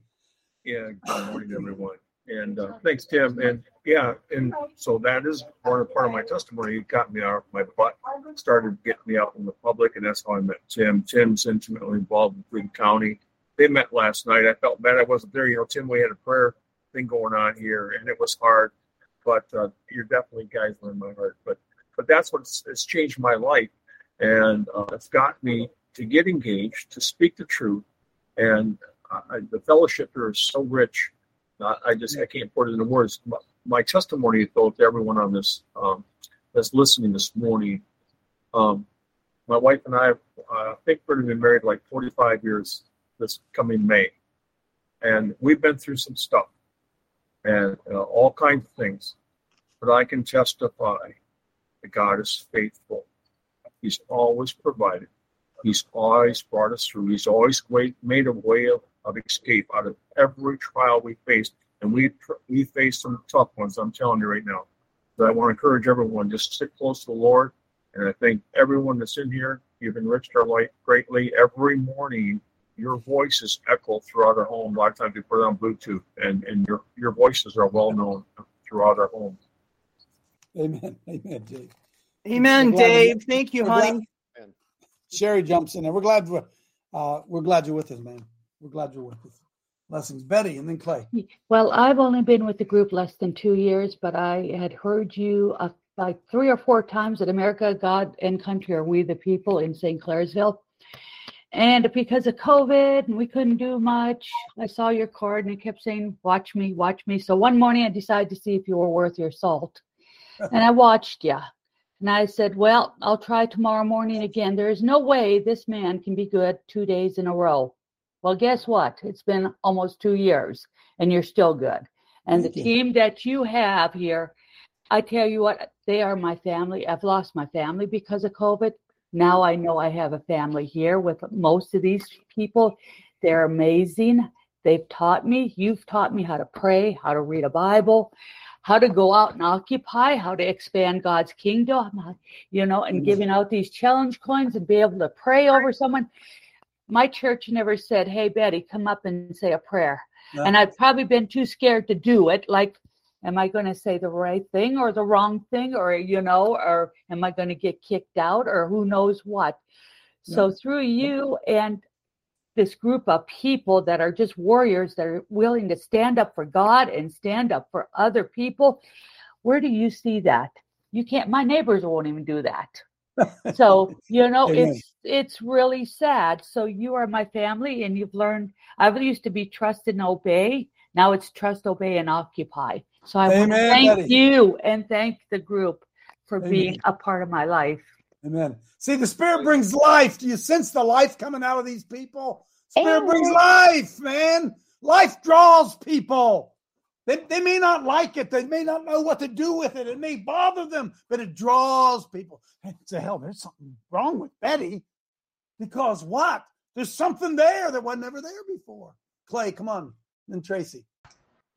Yeah, good morning, everyone. And uh, thanks, Tim. And yeah, and so that is part of, part of my testimony. It got me out of my butt, started getting me out in the public, and that's how I met Tim. Tim's intimately involved in Green County. They met last night. I felt bad I wasn't there. You know, Tim, we had a prayer thing going on here, and it was hard, but uh, you're definitely guys in my heart. But but that's what's it's changed my life, and uh, it's got me to get engaged, to speak the truth, and I, the fellowship here is so rich. I just I can't put it into words. My, my testimony, though, to everyone on this um, that's listening this morning, um, my wife and I, I think we're going to be married like forty-five years this coming May, and we've been through some stuff and uh, all kinds of things. But I can testify that God is faithful. He's always provided. He's always brought us through. He's always made a way of. of escape out of every trial we faced, and we we faced some tough ones, I'm telling you right now. So I want to encourage everyone, just stick close to the Lord, and I thank everyone that's in here. You've enriched our life greatly. Every morning, your voices echo throughout our home. A lot of times we put it on Bluetooth, and, and your, your voices are well known throughout our home. Amen. Amen, Dave. Amen, Dave. Thank you, honey. Sherry jumps in there. We're glad, we're, uh, we're glad you're with us, man. We're glad you're with us. Blessings. Betty, and then Clay. Well, I've only been with the group less than two years, but I had heard you uh, like three or four times at America, God, and Country Are We the People in Saint Clairsville. And because of COVID, and we couldn't do much, I saw your card, and it kept saying, watch me, watch me. So one morning I decided to see if you were worth your salt. And I watched you. And I said, well, I'll try tomorrow morning again. There is no way this man can be good two days in a row. Well, guess what? It's been almost two years, and you're still good. And Thank the you. Team that you have here, I tell you what, they are my family. I've lost my family because of COVID. Now I know I have a family here with most of these people. They're amazing. They've taught me. You've taught me how to pray, how to read a Bible, how to go out and occupy, how to expand God's kingdom, you know, and giving out these challenge coins and be able to pray over someone. My church never said, hey, Betty, come up and say a prayer. No. And I've probably been too scared to do it. Like, am I going to say the right thing or the wrong thing? Or, you know, or am I going to get kicked out or who knows what? No. So through you and this group of people that are just warriors that are willing to stand up for God and stand up for other people, where do you see that? You can't, my neighbors won't even do that. So, you know, Amen. it's it's really sad. So you are my family, and you've learned. I used to be trust and obey. Now it's trust, obey, and occupy. So I Amen, want to thank buddy. you and thank the group for Amen. being a part of my life. Amen. See, the Spirit brings life. Do you sense the life coming out of these people? Spirit Amen. brings life, man. Life draws people. They, they may not like it. They may not know what to do with it. It may bother them, but it draws people. And say, hell, there's something wrong with Betty. Because what? There's something there that wasn't ever there before. Clay, come on. And Tracy.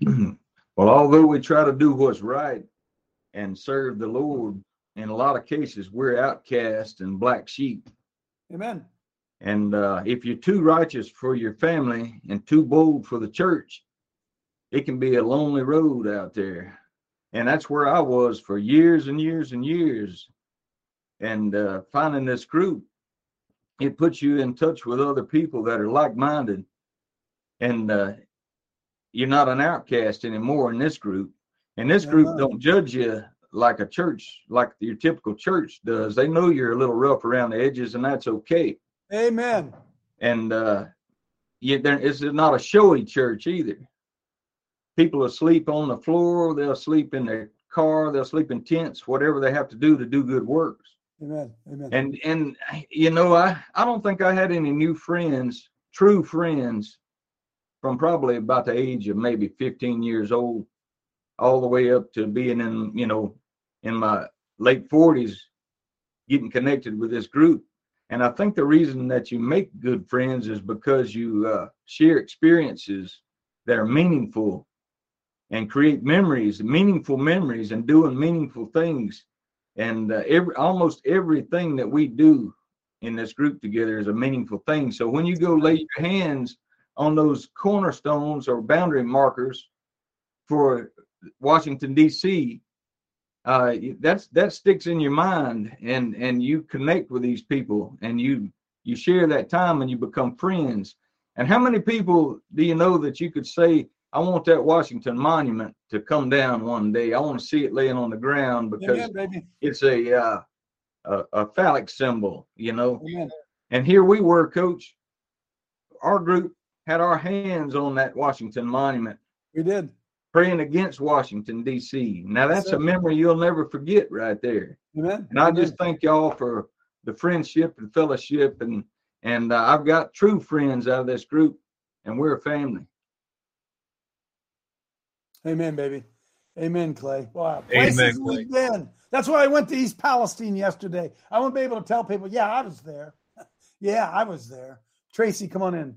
Well, although we try to do what's right and serve the Lord, in a lot of cases, we're outcast and black sheep. Amen. And uh, if you're too righteous for your family and too bold for the church, it can be a lonely road out there. And that's where I was for years and years and years. And uh, finding this group, it puts you in touch with other people that are like-minded. And uh, you're not an outcast anymore in this group. And this group yeah. don't judge you like a church, like your typical church does. They know you're a little rough around the edges, and that's okay. Amen. And uh, you, there, it's not a showy church either. People will sleep on the floor, they'll sleep in their car, they'll sleep in tents, whatever they have to do to do good works. Amen. Amen. And, and you know, I, I don't think I had any new friends, true friends, from probably about the age of maybe fifteen years old, all the way up to being in, you know, in my late forties, getting connected with this group. And I think the reason that you make good friends is because you uh, share experiences that are meaningful and create memories, meaningful memories, and doing meaningful things. And uh, every almost everything that we do in this group together is a meaningful thing. So when you go lay your hands on those cornerstones or boundary markers for Washington, D C, uh, that's that sticks in your mind, and and you connect with these people, and you you share that time, and you become friends. And how many people do you know that you could say, I want that Washington Monument to come down one day. I want to see it laying on the ground because yeah, yeah, it's a, uh, a a phallic symbol, you know. Yeah. And here we were, Coach. Our group had our hands on that Washington Monument. We did. Praying against Washington, D C. Now, that's a memory you'll never forget right there. Yeah. And I just thank y'all for the friendship and fellowship. And, and uh, I've got true friends out of this group, and we're a family. Amen, baby. Amen, Clay. Wow. Amen, Clay. Been. That's why I went to East Palestine yesterday. I won't be able to tell people, yeah, I was there. yeah, I was there. Tracy, come on in.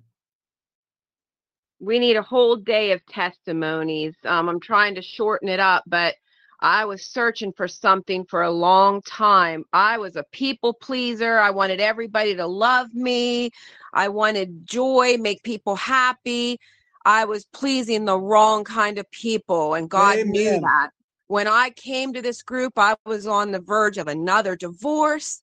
We need a whole day of testimonies. Um, I'm trying to shorten it up, but I was searching for something for a long time. I was a people pleaser. I wanted everybody to love me. I wanted joy, make people happy. I was pleasing the wrong kind of people, and God Amen. Knew that. When I came to this group, I was on the verge of another divorce.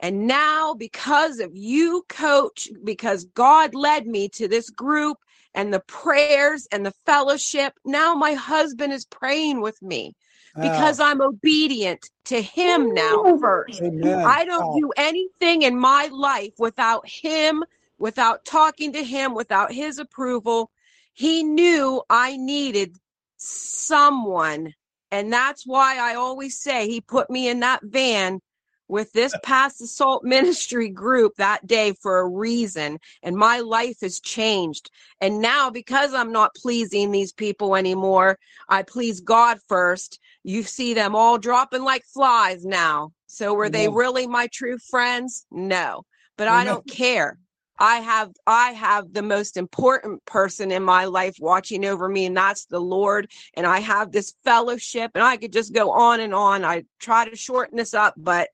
And now, because of you, Coach, because God led me to this group and the prayers and the fellowship, now my husband is praying with me because ah. I'm obedient to him now first. Amen. I don't ah. do anything in my life without him, without talking to him, without his approval. He knew I needed someone, and that's why I always say he put me in that van with this Pass the Salt ministry group that day for a reason, and my life has changed. And now, because I'm not pleasing these people anymore, I please God first. You see them all dropping like flies now. So were they really my true friends? No, but I don't care. I have I have the most important person in my life watching over me, and that's the Lord. And I have this fellowship, and I could just go on and on. I try to shorten this up, but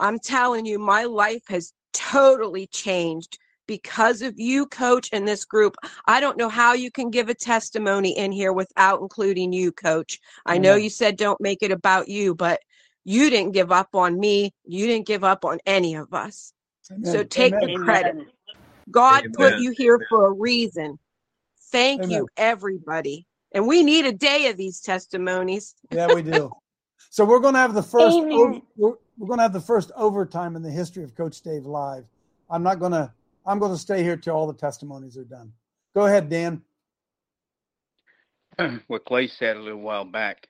I'm telling you, my life has totally changed because of you, Coach, and this group. I don't know how you can give a testimony in here without including you, Coach. I know you said don't make it about you, but you didn't give up on me. You didn't give up on any of us. Amen. So take Amen. The credit. God Amen. Put you here Amen. For a reason. Thank Amen. You, everybody. And we need a day of these testimonies. Yeah, we do. So we're going to have the first over, we're going to have the first overtime in the history of Coach Dave Live. I'm not going to I'm going to stay here till all the testimonies are done. Go ahead, Dan. What Clay said a little while back,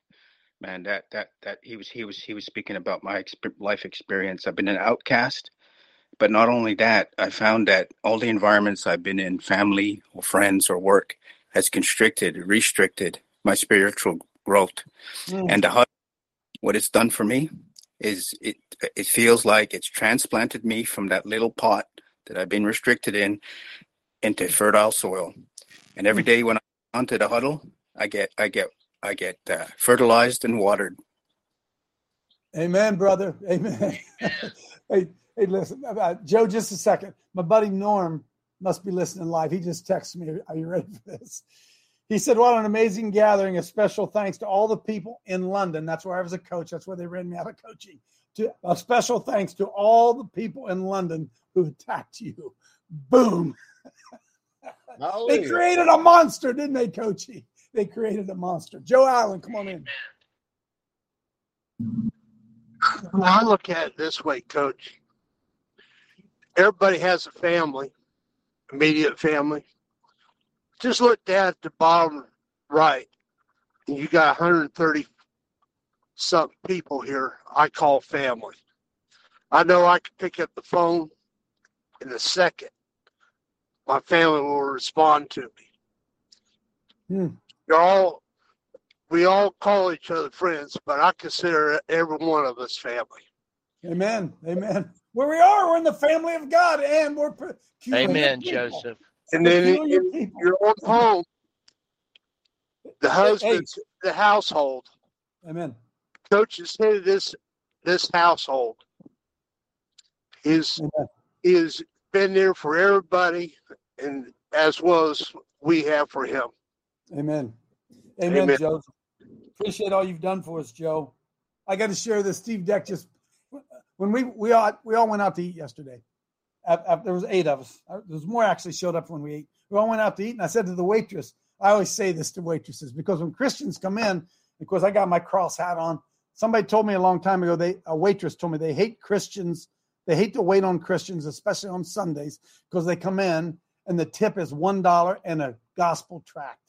man, that that that he was he was he was speaking about my life experience. I've been an outcast. But not only that, I found that all the environments I've been in, family or friends or work, has constricted, restricted my spiritual growth. Mm. And the, what it's done for me is it it feels like it's transplanted me from that little pot that I've been restricted in into fertile soil. And every day when I come onto the huddle, I get I get I get uh, fertilized and watered. Amen, brother. Amen. Hey. Hey, listen, uh, Joe, just a second. My buddy Norm must be listening live. He just texted me. Are you ready for this? He said, what an amazing gathering. A special thanks to all the people in London. That's where I was a coach. That's where they ran me out of coaching. To, a special thanks to all the people in London who attacked you. Boom. They created a monster, didn't they, Coachy? They created a monster. Joe Allen, come on in. Well, I look at it this way, Coach. Everybody has a family, immediate family. Just look down at the bottom right. and you got one hundred thirty some people here I call family. I know I can pick up the phone in a second. My family will respond to me. Hmm. You're all, we all call each other friends, but I consider every one of us family. Amen. Amen. Where we are, we're in the family of God, and we're amen, Joseph. And then in your own home, the husband, hey. the household. Amen. Coach is head of this this household. Is is been there for everybody, and as well as we have for him. Amen. Amen, Amen. Joe. Appreciate all you've done for us, Joe. I got to share this. Steve Deck just when we we all we all went out to eat yesterday. I, I, there was eight of us. There was more actually showed up when we ate. We all went out to eat, and I said to the waitress, I always say this to waitresses because when Christians come in, because I got my cross hat on, somebody told me a long time ago, they a waitress told me they hate Christians. They hate to wait on Christians, especially on Sundays, because they come in and the tip is one dollar and a gospel tract.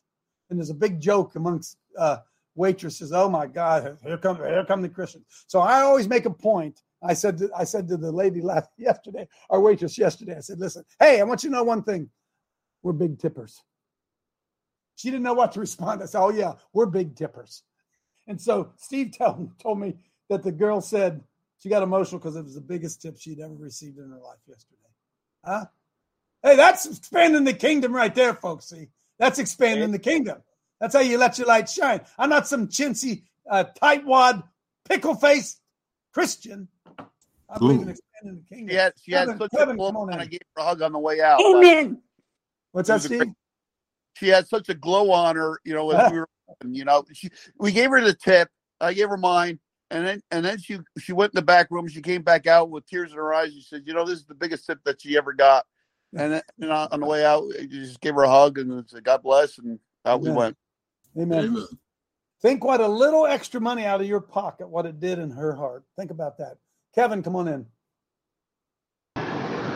And there's a big joke amongst uh, waitresses. Oh, my God, here come, here come the Christians. So I always make a point. I said to, I said to the lady last yesterday, our waitress yesterday, I said, listen, hey, I want you to know one thing. We're big tippers. She didn't know what to respond. I said, oh, yeah, we're big tippers. And so Steve tell, told me that the girl said she got emotional because it was the biggest tip she'd ever received in her life yesterday. Huh? Hey, that's expanding the kingdom right there, folks. See, that's expanding hey. the kingdom. That's how you let your light shine. I'm not some chintzy, uh, tightwad, pickle-faced Christian. I believe in expanding the kingdom. Yes, yes. Kevin, Kevin, come on in. I gave her a hug on the way out. Amen. Like, what's up, Steve? Great- She had such a glow on her, you know. As we were, you know, she, we gave her the tip. I gave her mine, and then and then she she went in the back room. She came back out with tears in her eyes. She said, "You know, this is the biggest tip that she ever got." And then, you know, on the way out, you just gave her a hug and said, "God bless," and out Amen. we went. Amen. Amen. Think what a little extra money out of your pocket, what it did in her heart. Think about that, Kevin. Come on in.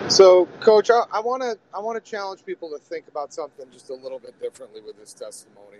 So, Coach, I want to I want to challenge people to think about something just a little bit differently with this testimony.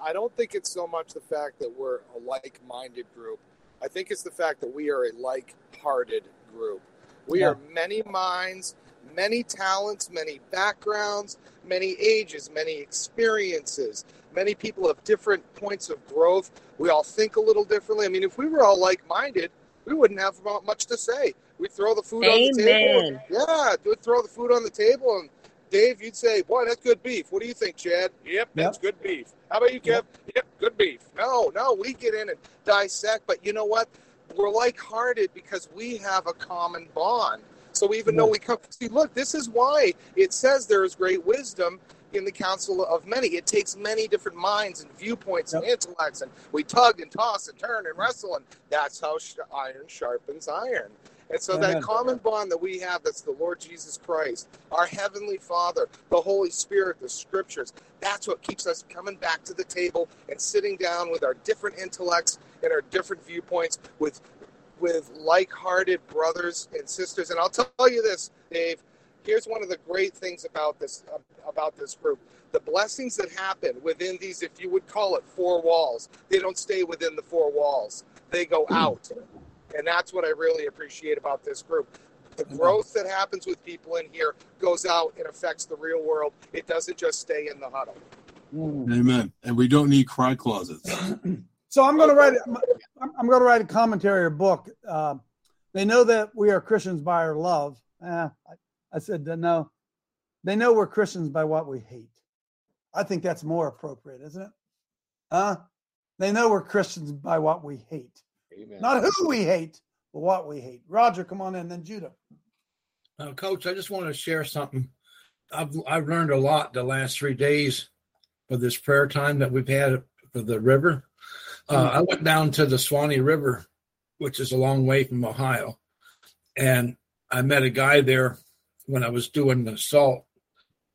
I don't think it's so much the fact that we're a like-minded group. I think it's the fact that we are a like-hearted group. We yeah. are many minds, many talents, many backgrounds, many ages, many experiences, many people of different points of growth. We all think a little differently. I mean, if we were all like-minded, we wouldn't have much to say. We'd throw the food Amen. on the table. Yeah, we'd throw the food on the table. And, Dave, you'd say, boy, that's good beef. What do you think, Chad? Yep, that's yep. good beef. How about you, Kev? Yep. yep, good beef. No, no, we get in and dissect. But you know what? We're like-hearted because we have a common bond. So even yep. though we come – see, look, this is why it says there is great wisdom in the counsel of many. It takes many different minds and viewpoints yep. and intellects, and we tug and toss and turn and wrestle, and that's how sh- iron sharpens iron. And so Amen. that common bond that we have, that's the Lord Jesus Christ, our Heavenly Father, the Holy Spirit, the Scriptures, that's what keeps us coming back to the table and sitting down with our different intellects and our different viewpoints with with like-hearted brothers and sisters. And I'll tell you this, Dave, here's one of the great things about this about this group. The blessings that happen within these, if you would call it four walls, they don't stay within the four walls. They go out. And that's what I really appreciate about this group. The growth that happens with people in here goes out and affects the real world. It doesn't just stay in the huddle. Amen. And we don't need cry closets. So I'm going to write. I'm going to write a commentary or book. Uh, they know that we are Christians by our love. Eh, I said no. They know we're Christians by what we hate. I think that's more appropriate, isn't it? Huh? They know we're Christians by what we hate. Amen. Not who we hate, but what we hate. Roger, come on in, then Judah. Uh, Coach, I just want to share something. I've I've learned a lot the last three days for this prayer time that we've had for the river. Uh, mm-hmm. I went down to the Suwannee River, which is a long way from Ohio, and I met a guy there when I was doing the salt.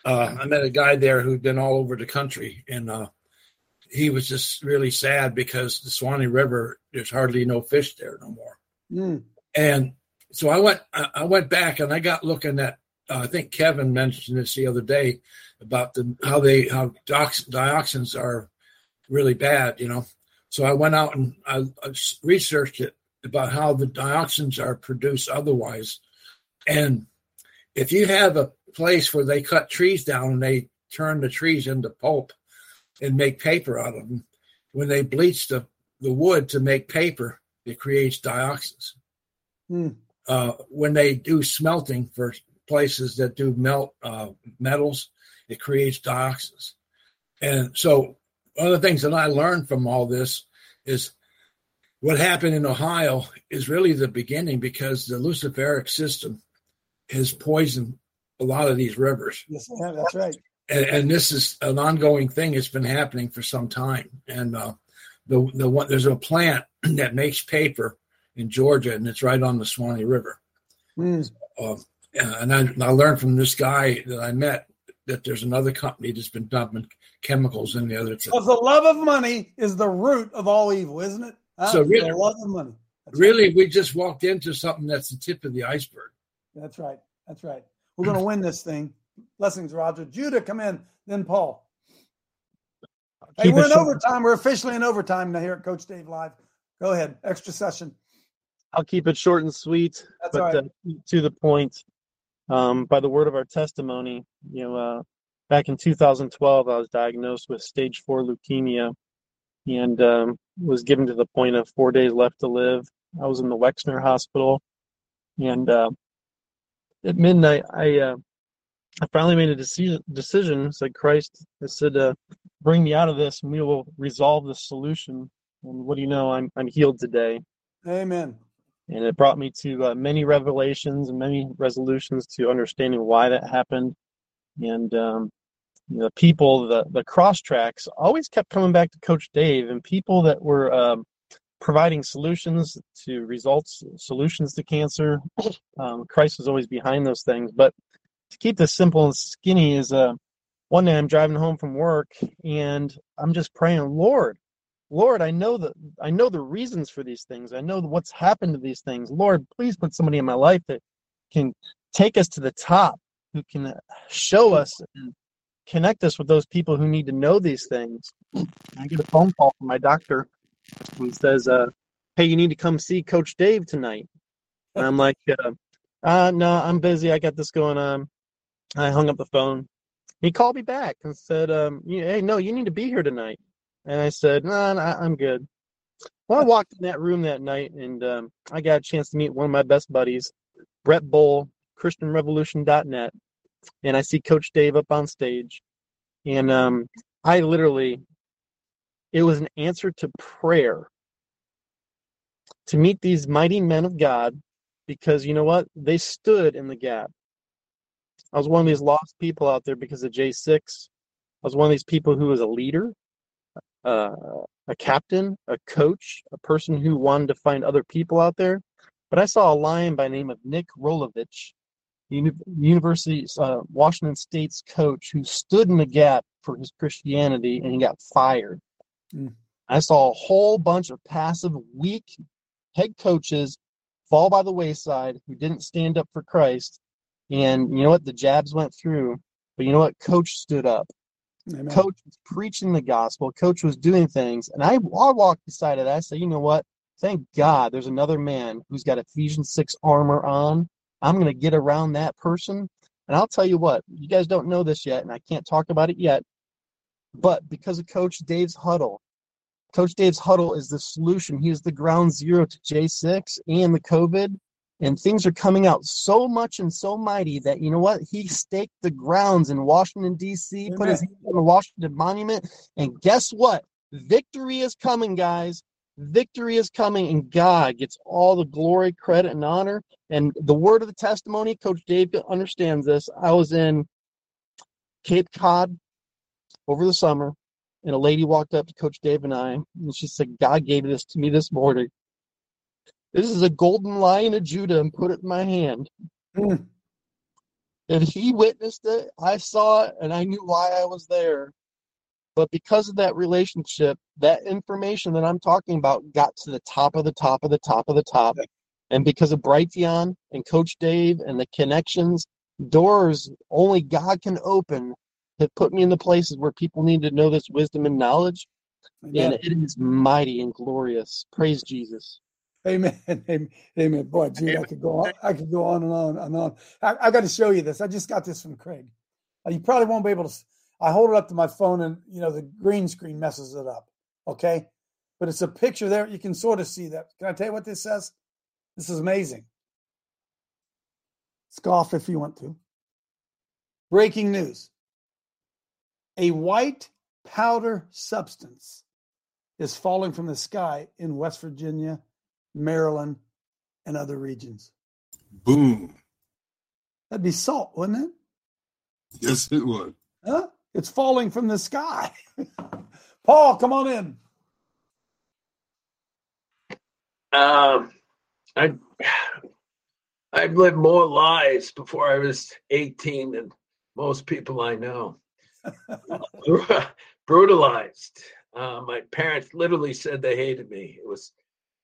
Uh, I met a guy there who'd been all over the country, and uh, he was just really sad because the Suwannee River, there's hardly no fish there no more. Mm. And so I went, I went back and I got looking at, uh, I think Kevin mentioned this the other day about the, how they, how dox, dioxins are really bad, you know. So I went out and I, I researched it about how the dioxins are produced otherwise. And if you have a place where they cut trees down and they turn the trees into pulp and make paper out of them, when they bleach the, the wood to make paper, it creates dioxins. Hmm. Uh, when they do smelting for places that do melt uh, metals, it creates dioxins. And so one of the things that I learned from all this is what happened in Ohio is really the beginning, because the luciferic system has poisoned a lot of these rivers. Yes, yeah, that's right. And, and this is an ongoing thing. It's been happening for some time. And uh, the the one, there's a plant that makes paper in Georgia, and it's right on the Suwannee River. Mm. Uh, and I, I learned from this guy that I met that there's another company that's been dumping chemicals in the other. Because t- the love of money is the root of all evil, isn't it? Huh? So really, the love of money. That's really, right. We just walked into something that's the tip of the iceberg. That's right. That's right. We're going to win this thing. Blessings, Roger. Judah, come in. Then Paul. Hey, we're in overtime. We're officially in overtime now here at Coach Dave Live. Go ahead. Extra session. I'll keep it short and sweet, That's but right. uh, to the point. Um, by the word of our testimony, you know, uh, back in two thousand twelve, I was diagnosed with stage four leukemia, and um, was given to the point of four days left to live. I was in the Wexner Hospital, and uh, at midnight, I uh, I finally made a deci- decision. Said Christ, I said, uh, "Bring me out of this, and we will resolve the solution." And what do you know? I'm I'm healed today. Amen. And it brought me to uh, many revelations and many resolutions to understanding why that happened. And um, you know, people, the, the cross tracks always kept coming back to Coach Dave, and people that were um, providing solutions to results, solutions to cancer. Um, Christ was always behind those things. But to keep this simple and skinny is uh, one day I'm driving home from work, and I'm just praying, Lord, Lord, I know the I know the reasons for these things. I know what's happened to these things. Lord, please put somebody in my life that can take us to the top, who can show us and connect us with those people who need to know these things. And I get a phone call from my doctor who says, uh, "Hey, you need to come see Coach Dave tonight." And I'm like, uh, uh, "No, I'm busy. I got this going on." I hung up the phone. He called me back and said, um, "Hey, no, you need to be here tonight." And I said, no, no, I'm good. Well, I walked in that room that night, and um, I got a chance to meet one of my best buddies, Brett Bull, Christian Revolution dot net. And I see Coach Dave up on stage. And um, I literally, it was an answer to prayer to meet these mighty men of God, because you know what? They stood in the gap. I was one of these lost people out there because of J six. I was one of these people who was a leader. Uh, a captain, a coach, a person who wanted to find other people out there. But I saw a lion by the name of Nick Rolovich, University, uh, Washington State's coach, who stood in the gap for his Christianity, and he got fired. Mm. I saw a whole bunch of passive, weak head coaches fall by the wayside who didn't stand up for Christ. And you know what? The jabs went through. But you know what? Coach stood up. Amen. Coach was preaching the gospel. Coach was doing things. And I, I walked beside it. I said, you know what? Thank God there's another man who's got Ephesians six armor on. I'm going to get around that person. And I'll tell you what, you guys don't know this yet, and I can't talk about it yet. But because of Coach Dave's huddle, Coach Dave's huddle is the solution. He is the ground zero to J six and the COVID. And things are coming out so much and so mighty that, you know what, he staked the grounds in Washington, D C, Amen. Put his hand on the Washington Monument, and guess what? Victory is coming, guys. Victory is coming, and God gets all the glory, credit, and honor. And the word of the testimony, Coach Dave understands this. I was in Cape Cod over the summer, and a lady walked up to Coach Dave and I, and she said, God gave this to me this morning. This is a golden lion of Judah, and put it in my hand. Mm. And he witnessed it. I saw it, and I knew why I was there. But because of that relationship, that information that I'm talking about got to the top of the top of the top of the top. Yeah. And because of Brighteon and Coach Dave and the connections, doors only God can open, have put me in the places where people need to know this wisdom and knowledge. Amen. And it is mighty and glorious. Praise Jesus. Amen. Amen. Amen. Boy, gee, Amen. I could go on. I could go on and on and on. I, I got to show you this. I just got this from Craig. You probably won't be able to. I hold it up to my phone, and you know the green screen messes it up. Okay, but it's a picture there. You can sort of see that. Can I tell you what this says? This is amazing. Scoff if you want to. Breaking news. A white powder substance is falling from the sky in West Virginia, Maryland, and other regions. Boom. That'd be salt, wouldn't it? Yes, it would. Huh? It's falling from the sky. Paul, come on in. Um, I, I've lived more lives before I was eighteen than most people I know. Brutalized. Uh, my parents literally said they hated me. It was,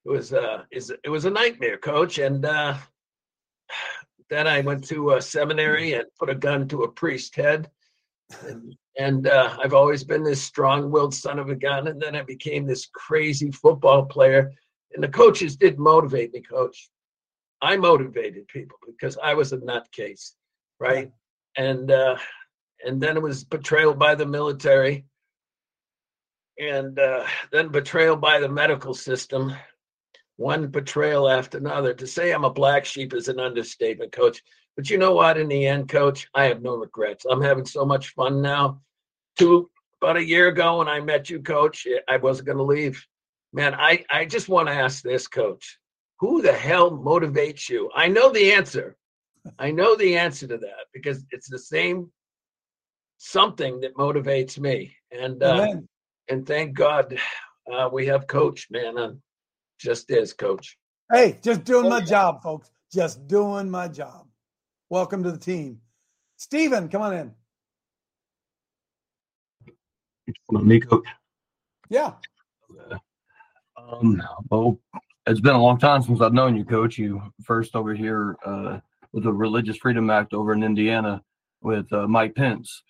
it was, uh, it was a nightmare, Coach. And uh, then I went to a seminary and put a gun to a priest's head. And, and uh, I've always been this strong-willed son of a gun. And then I became this crazy football player. And the coaches did motivate me, Coach. I motivated people because I was a nutcase, right? And uh, and then it was betrayal by the military, and uh, then betrayal by the medical system, one betrayal after another. To say I'm a black sheep is an understatement, Coach. But you know what? In the end, Coach, I have no regrets. I'm having so much fun now. Two, about a year ago when I met you, Coach, I wasn't going to leave. Man, I, I just want to ask this, Coach. Who the hell motivates you? I know the answer. I know the answer to that because it's the same something that motivates me. And uh, and thank God uh, we have Coach, man. Uh, just is, Coach. Hey, just doing my job, folks. Just doing my job. Welcome to the team. Steven, come on in. Hold on, Nico. Yeah. Um, well, it's been a long time since I've known you, Coach. You first over here uh, with the Religious Freedom Act over in Indiana with uh, Mike Pence.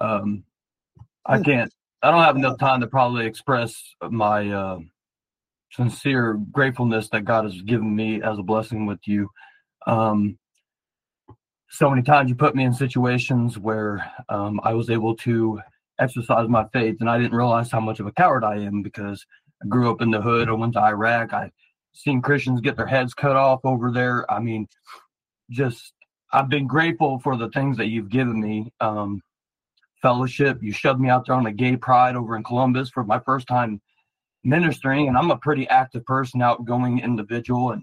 Um, I can't, I don't have enough time to probably express my uh, sincere gratefulness that God has given me as a blessing with you. Um, so many times you put me in situations where um, I was able to exercise my faith, and I didn't realize how much of a coward I am because I grew up in the hood. I went to Iraq. I seen Christians get their heads cut off over there. I mean, just I've been grateful for the things that you've given me. Um, fellowship. You shoved me out there on a gay pride over in Columbus for my first time ministering. And I'm a pretty active person, outgoing individual. And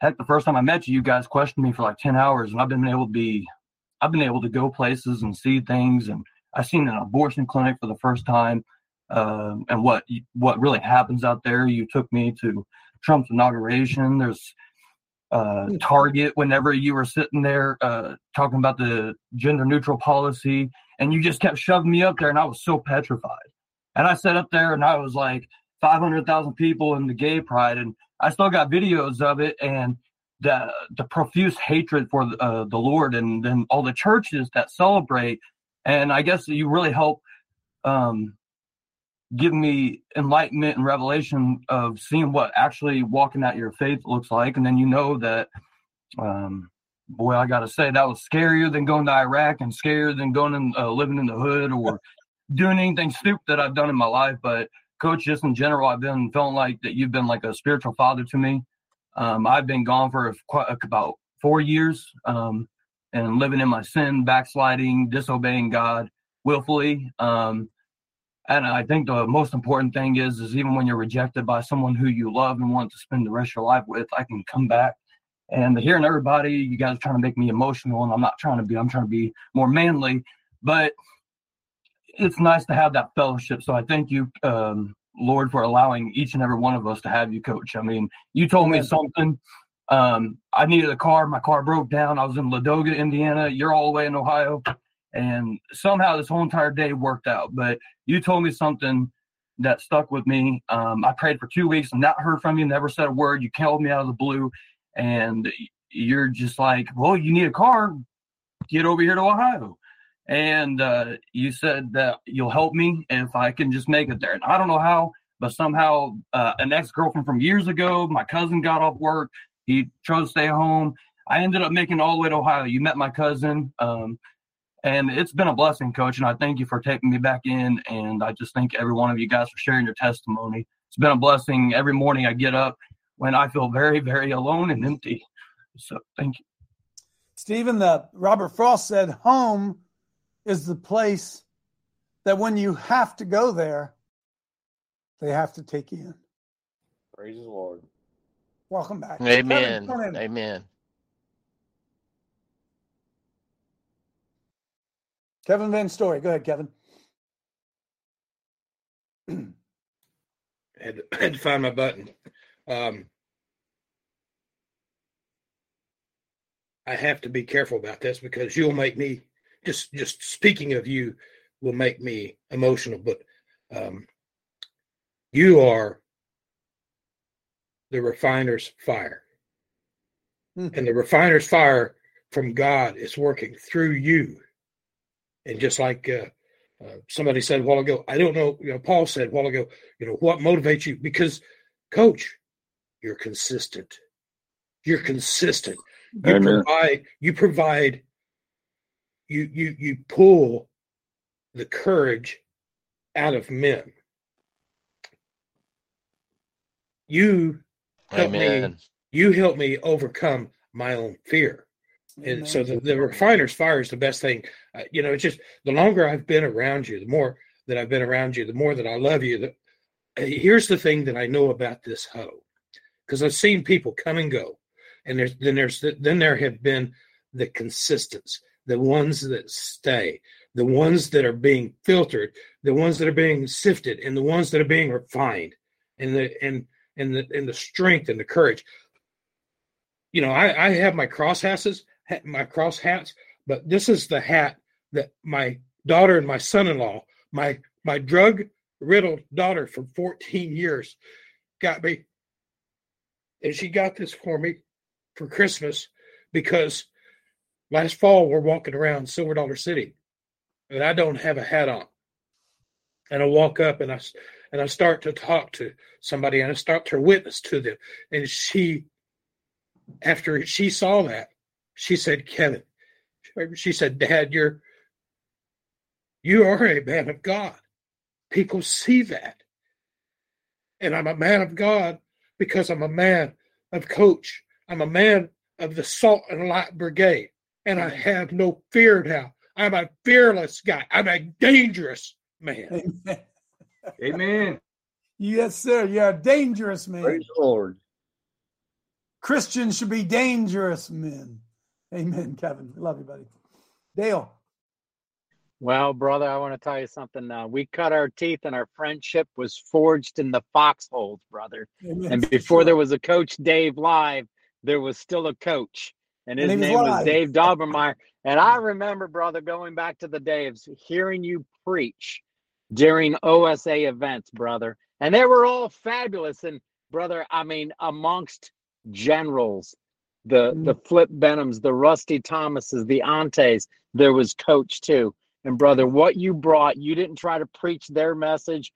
heck, the first time I met you, you guys questioned me for like ten hours. And I've been able to be I've been able to go places and see things. And I've seen an abortion clinic for the first time. Um, and what what really happens out there. You took me to Trump's inauguration. There's uh, Target whenever you were sitting there uh, talking about the gender neutral policy, and you just kept shoving me up there, and I was so petrified. And I sat up there, and I was like five hundred thousand people in the gay pride, and I still got videos of it, and the the profuse hatred for uh, the Lord, and then all the churches that celebrate. And I guess you really helped um, give me enlightenment and revelation of seeing what actually walking out your faith looks like. And then you know that, um, boy, I got to say that was scarier than going to Iraq and scarier than going and uh, living in the hood or doing anything stupid that I've done in my life. But Coach, just in general, I've been feeling like that you've been like a spiritual father to me. Um, I've been gone for quite, about four years um, and living in my sin, backsliding, disobeying God willfully. Um, And I think the most important thing is, is even when you're rejected by someone who you love and want to spend the rest of your life with, I can come back. And hearing everybody, you guys are trying to make me emotional, and I'm not trying to be. I'm trying to be more manly. But it's nice to have that fellowship. So I thank you, um, Lord, for allowing each and every one of us to have you, Coach. I mean, you told me something. Um, I needed a car. My car broke down. I was in Ladoga, Indiana. You're all the way in Ohio. And somehow this whole entire day worked out. But you told me something that stuck with me. Um, I prayed for two weeks and not heard from you, never said a word. You called me out of the blue. And you're just like, well, you need a car. Get over here to Ohio. And uh, you said that you'll help me if I can just make it there. And I don't know how, but somehow uh, an ex-girlfriend from years ago, my cousin got off work. He chose to stay home. I ended up making it all the way to Ohio. You met my cousin. Um, and it's been a blessing, Coach. And I thank you for taking me back in. And I just thank every one of you guys for sharing your testimony. It's been a blessing. Every morning I get up when I feel very, very alone and empty. So thank you. Stephen, the Robert Frost said, home is the place that when you have to go there, they have to take you in. Praise the Lord. Welcome back. Amen. Amen. Amen. Kevin Van Story. Go ahead, Kevin. I had to, I had to find my button. Um, I have to be careful about this because you'll make me, just just speaking of you will make me emotional, but um, you are the refiner's fire. Mm-hmm. And the refiner's fire from God is working through you. And just like uh, uh, somebody said a while ago, I don't know, you know, Paul said a while ago, you know, what motivates you? Because, Coach, you're consistent. You're consistent. You provide, you provide, you you you pull the courage out of men. You help Amen. me. You help me overcome my own fear, Amen. and so the, the refiner's fire is the best thing. Uh, you know, it's just the longer I've been around you, the more that I've been around you, the more that I love you. The, here's the thing that I know about this hoe, because I've seen people come and go. And there's, then there's then there have been the consistents, the ones that stay, the ones that are being filtered, the ones that are being sifted, and the ones that are being refined, and the and and the and the strength and the courage. You know, I, I have my cross hats, my cross hats, but this is the hat that my daughter and my son-in-law, my my drug-riddled daughter for fourteen years, got me, and she got this for me for Christmas, because last fall we're walking around Silver Dollar City and I don't have a hat on. And I walk up and I, and I start to talk to somebody and I start to witness to them. And she, after she saw that, she said, Kevin, she said, Dad, you're, you are a man of God. People see that. And I'm a man of God because I'm a man of Coach. I'm a man of the Salt and Light Brigade, and I have no fear now. I'm a fearless guy. I'm a dangerous man. Amen. Amen. Yes, sir. You're a dangerous man. Praise the Lord. Christians should be dangerous men. Amen, Kevin. We love you, buddy. Dale. Well, brother, I want to tell you something. Uh, we cut our teeth, and our friendship was forged in the foxholes, brother. Amen. And before there was a Coach Dave Live, there was still a coach, and his and name was, was Dave Daubenmier. And I remember, brother, going back to the Daves, hearing you preach during O S A events, brother. And they were all fabulous. And, brother, I mean, amongst generals, the, mm. the Flip Benhams, the Rusty Thomases, the Antes, there was Coach, too. And, brother, what you brought, you didn't try to preach their message.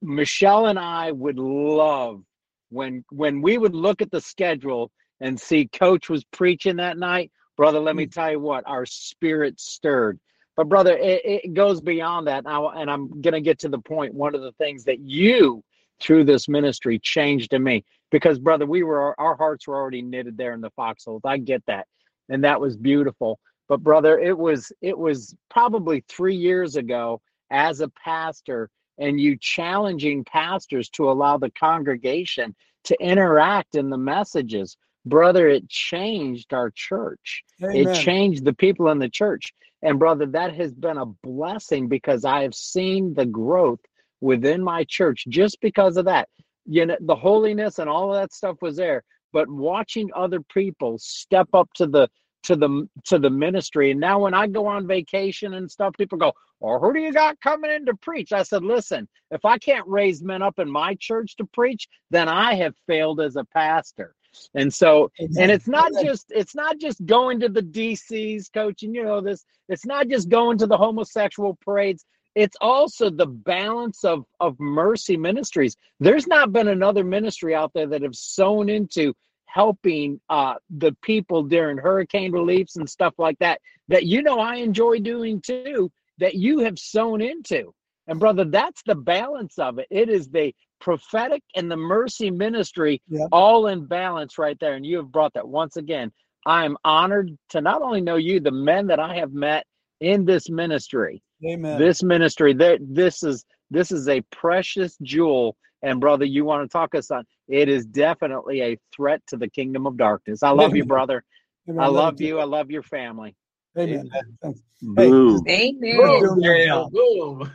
Michelle and I would love when when we would look at the schedule and see Coach was preaching that night, brother, let me tell you what, our spirit stirred. But, brother, it, it goes beyond that. And, I, and I'm going to get to the point. One of the things that you, through this ministry, changed in me. Because, brother, we were our hearts were already knitted there in the foxholes. I get that. And that was beautiful. But, brother, it was it was probably three years ago as a pastor, and you challenging pastors to allow the congregation to interact in the messages. Brother, it changed our church. Amen. It changed the people in the church. And, brother, that has been a blessing because I have seen the growth within my church just because of that. You know, the holiness and all of that stuff was there. But watching other people step up to the to the, to the ministry. And now when I go on vacation and stuff, people go, oh, who do you got coming in to preach? I said, listen, if I can't raise men up in my church to preach, then I have failed as a pastor. And so, exactly. and it's not just, it's not just going to the D Cs, Coach, and you know this, it's not just going to the homosexual parades. It's also the balance of, of mercy ministries. There's not been another ministry out there that have sown into helping uh, the people during hurricane reliefs and stuff like that, that, you know, I enjoy doing too, that you have sown into. And brother, that's the balance of it. It is the prophetic and the mercy ministry, yep. all in balance right there. And you have brought that once again. I'm honored to not only know you, the men that I have met in this ministry. Amen. This ministry, this is this is a precious jewel. And brother, you want to talk us on? It is definitely a threat to the kingdom of darkness. I love Amen. You, brother. Amen. I love you. I love your family. Amen. Amen. Boom. Hey. Amen. Boom. Yeah. Boom.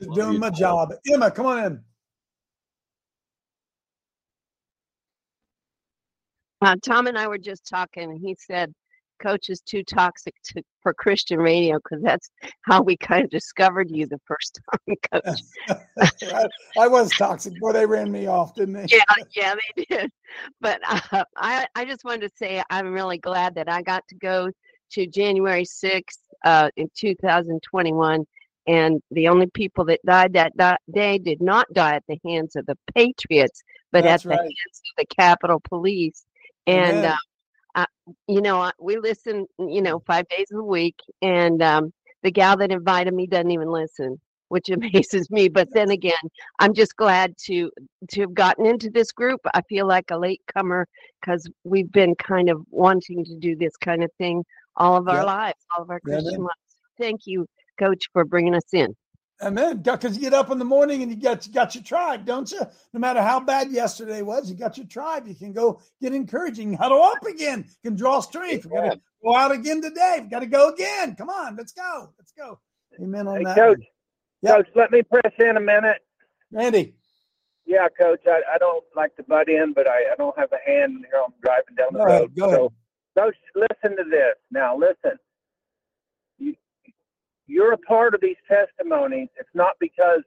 Just doing my job. Emma, come on in. Uh, Tom and I were just talking, and he said, Coach is too toxic to, for Christian radio, because that's how we kind of discovered you the first time, Coach. I, I was toxic. Boy, they ran me off, didn't they? Yeah, yeah, they did. But uh, I, I just wanted to say I'm really glad that I got to go to January sixth uh, in two thousand twenty-one, and the only people that died that di- day did not die at the hands of the Patriots, but that's at right. the hands of the Capitol Police. And yeah. uh, Uh, you know, we listen, you know, five days a week, and um, the gal that invited me doesn't even listen, which amazes me. But then again, I'm just glad to to have gotten into this group. I feel like a latecomer because we've been kind of wanting to do this kind of thing all of our yep. lives, all of our Christian Amen. Lives. Thank you, Coach, for bringing us in. Amen. Because you get up in the morning and you got, you got your tribe, don't you? No matter how bad yesterday was, you got your tribe. You can go get encouraging, huddle up again, you can draw strength. We've got to go out again today. We've got to go again. Come on, let's go. Let's go. Amen on hey, that. Coach, yep. Coach, let me press in a minute. Randy. Yeah, Coach, I, I don't like to butt in, but I, I don't have a hand here. I'm driving down the go road. Ahead, go so, ahead. Coach, listen to this. Now, listen. You're a part of these testimonies. It's not because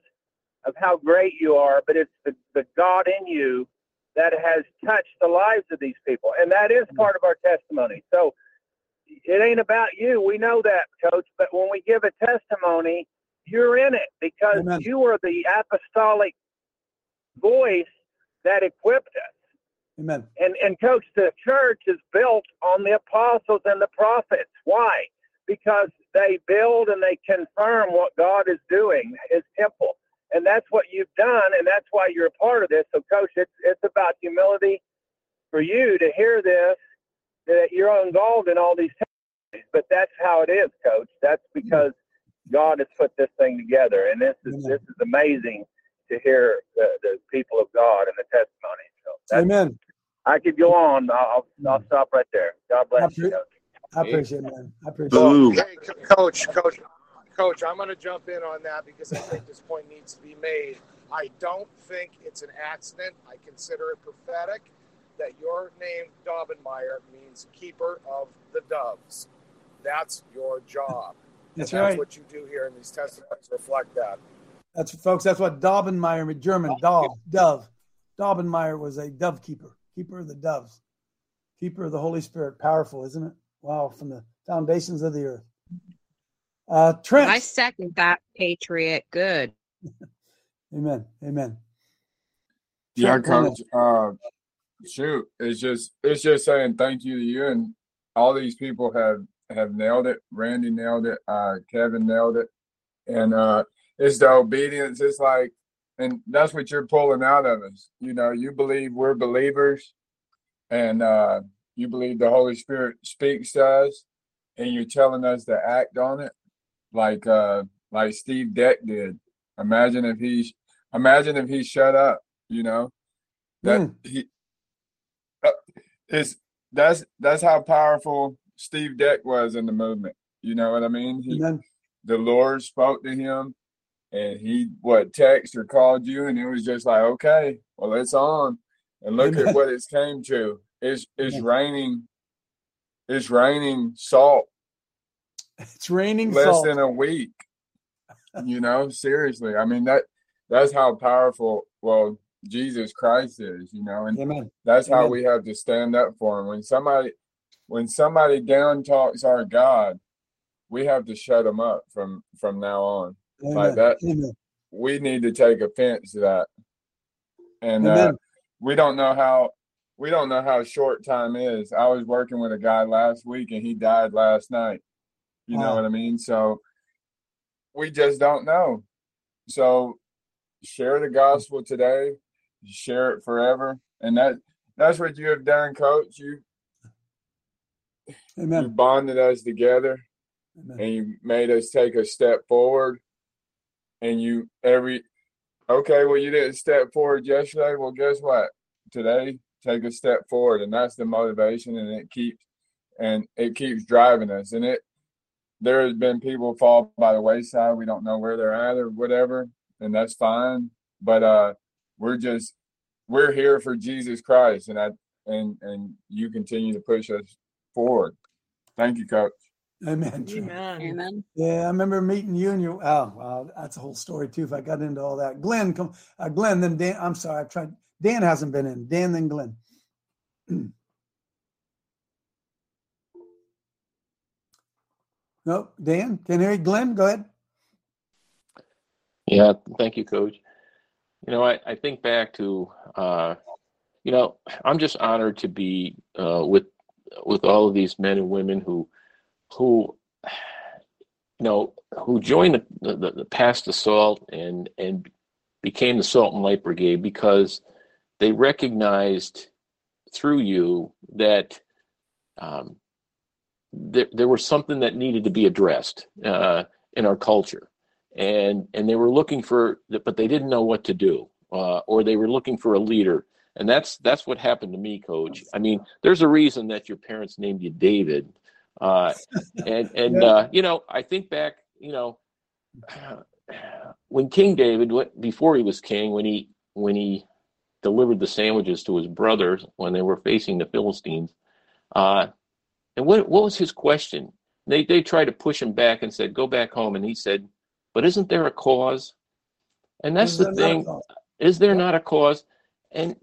of how great you are, but it's the, the God in you that has touched the lives of these people. And that is part of our testimony. So it ain't about you. We know that, Coach. But when we give a testimony, you're in it because Amen. You are the apostolic voice that equipped us. Amen. And, and, Coach, the church is built on the apostles and the prophets. Why? Because they build and they confirm what God is doing, his temple. And that's what you've done, and that's why you're a part of this. So, Coach, it's, it's about humility for you to hear this, that you're involved in all these things. But that's how it is, Coach. That's because God has put this thing together. And this is Amen. This is amazing to hear the, the people of God and the testimony. So that's, Amen. I could go on. I'll, I'll stop right there. God bless After- you, Coach. I appreciate it, man. I appreciate Boom. It. Hey, Coach, Coach, Coach, I'm going to jump in on that because I think this point needs to be made. I don't think it's an accident. I consider it prophetic that your name, Daubenmier, means keeper of the doves. That's your job. That's, that's right. That's what you do here, and these testimonies reflect that. That's, folks, that's what Daubenmier means, German, oh, dove, yeah. dove. Daubenmier was a dove keeper, keeper of the doves, keeper of the Holy Spirit. Powerful, isn't it? Wow, from the foundations of the earth. Uh, Trent. I second that, Patriot. Good. Amen. Amen. Yeah, Coach. Uh, shoot, it's just it's just saying thank you to you, and all these people have, have nailed it. Randy nailed it. Uh, Kevin nailed it. And uh, it's the obedience. It's like, and that's what you're pulling out of us. You know, you believe we're believers, and uh, you believe the Holy Spirit speaks to us, and you're telling us to act on it, like uh, like Steve Deck did. Imagine if he, imagine if he shut up. You know, that mm. he uh, is. That's that's how powerful Steve Deck was in the movement. You know what I mean? He, yeah. The Lord spoke to him, and he what text or called you, and it was just like, okay, well, it's on, and look Amen. At what it's came to. It's it's raining, it's raining salt. It's raining less salt. Than a week. You know, seriously. I mean that that's how powerful. Well, Jesus Christ is, you know, and Amen. That's Amen. How we have to stand up for him. When somebody, when somebody down talks our God, we have to shut him up from, from now on. Amen. Like that, Amen. We need to take offense to that. And uh, we don't know how, we don't know how short time is. I was working with a guy last week and he died last night. You wow. know what I mean? So we just don't know. So share the gospel today, share it forever. And that, that's what you have done, Coach. You, Amen. You bonded us together. Amen. And you made us take a step forward. And you every, okay, well, you didn't step forward yesterday. Well, guess what? Today, take a step forward. And that's the motivation. And it keeps, and it keeps driving us. And it, there has been people fall by the wayside. We don't know where they're at or whatever. And that's fine. But uh, we're just, we're here for Jesus Christ. And I, and, and you continue to push us forward. Thank you, Coach. Amen. Amen. Amen. Yeah, I remember meeting you and you. Oh, wow, that's a whole story too. If I got into all that, Glenn, come, uh, Glenn, then Dan. I'm sorry, I've tried. Dan hasn't been in. Dan, then Glenn. Nope, Dan, can you hear you? Glenn, go ahead. Yeah, thank you, Coach. You know, I, I think back to, uh, you know, I'm just honored to be uh, with with all of these men and women who. who, you know, who joined the, the, the Pass the Salt and, and became the Salt and Light Brigade because they recognized through you that um, there, there was something that needed to be addressed uh, in our culture. And and they were looking for, but they didn't know what to do, uh, or they were looking for a leader. And that's that's what happened to me, Coach. I mean, there's a reason that your parents named you David. Uh, and, and, uh, you know, I think back, you know, when King David, before he was king, when he, when he delivered the sandwiches to his brothers, when they were facing the Philistines, uh, and what, what was his question? They, they tried to push him back and said, go back home. And he said, but isn't there a cause? And that's the thing. Is there not a cause? And,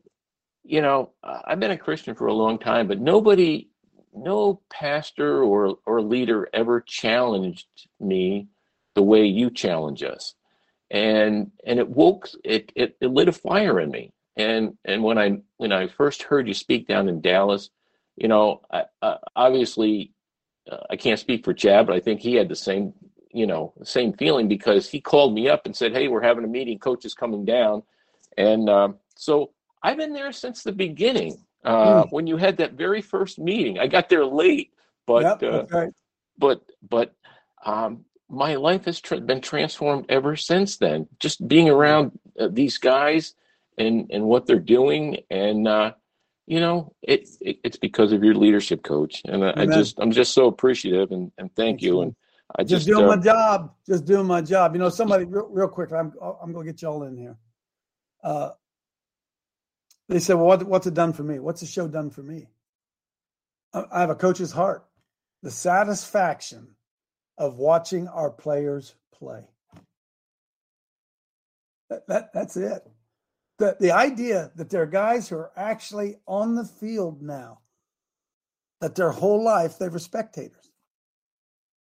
you know, I've been a Christian for a long time, but nobody, no pastor or or leader ever challenged me the way you challenge us, and and it woke it, it it lit a fire in me. And and when I when I first heard you speak down in Dallas, you know, I, I, obviously uh, I can't speak for Chad, but I think he had the same you know same feeling because he called me up and said, "Hey, we're having a meeting. Coach is coming down," and um, so I've been there since the beginning. Uh, when you had that very first meeting, I got there late, but yep, uh, right. but but um, my life has tra- been transformed ever since then. Just being around uh, these guys and, and what they're doing, and uh, you know, it, it it's because of your leadership, Coach. And I, I just I'm just so appreciative and, and thank you. And I just, just doing uh, my job, just doing my job. You know, somebody real, real quick. I'm I'm gonna get y'all in here. Uh, They said, well, what, what's it done for me? What's the show done for me? I have a coach's heart. The satisfaction of watching our players play. That, that, that's it. The, the idea that there are guys who are actually on the field now, that their whole life they were spectators.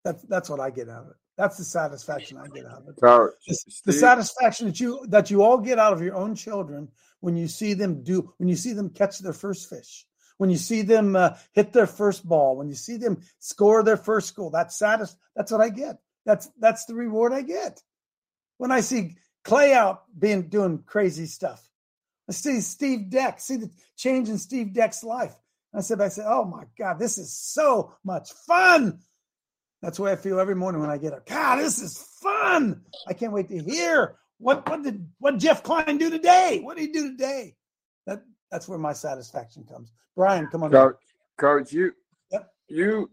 That, that's what I get out of it. That's the satisfaction I get out of it. The, the satisfaction that you that you all get out of your own children when you see them do, when you see them catch their first fish, when you see them uh, hit their first ball, when you see them score their first goal. That's satis- That's what I get. That's that's the reward I get when I see Clay out being doing crazy stuff. I see Steve Deck, see the change in Steve Deck's life. And I said, I said, oh my God, this is so much fun. That's the way I feel every morning when I get up. God, this is fun. I can't wait to hear what what did what Jeff Klein do today? What did he do today? That that's where my satisfaction comes. Brian, come on. Coach, Coach you yep. you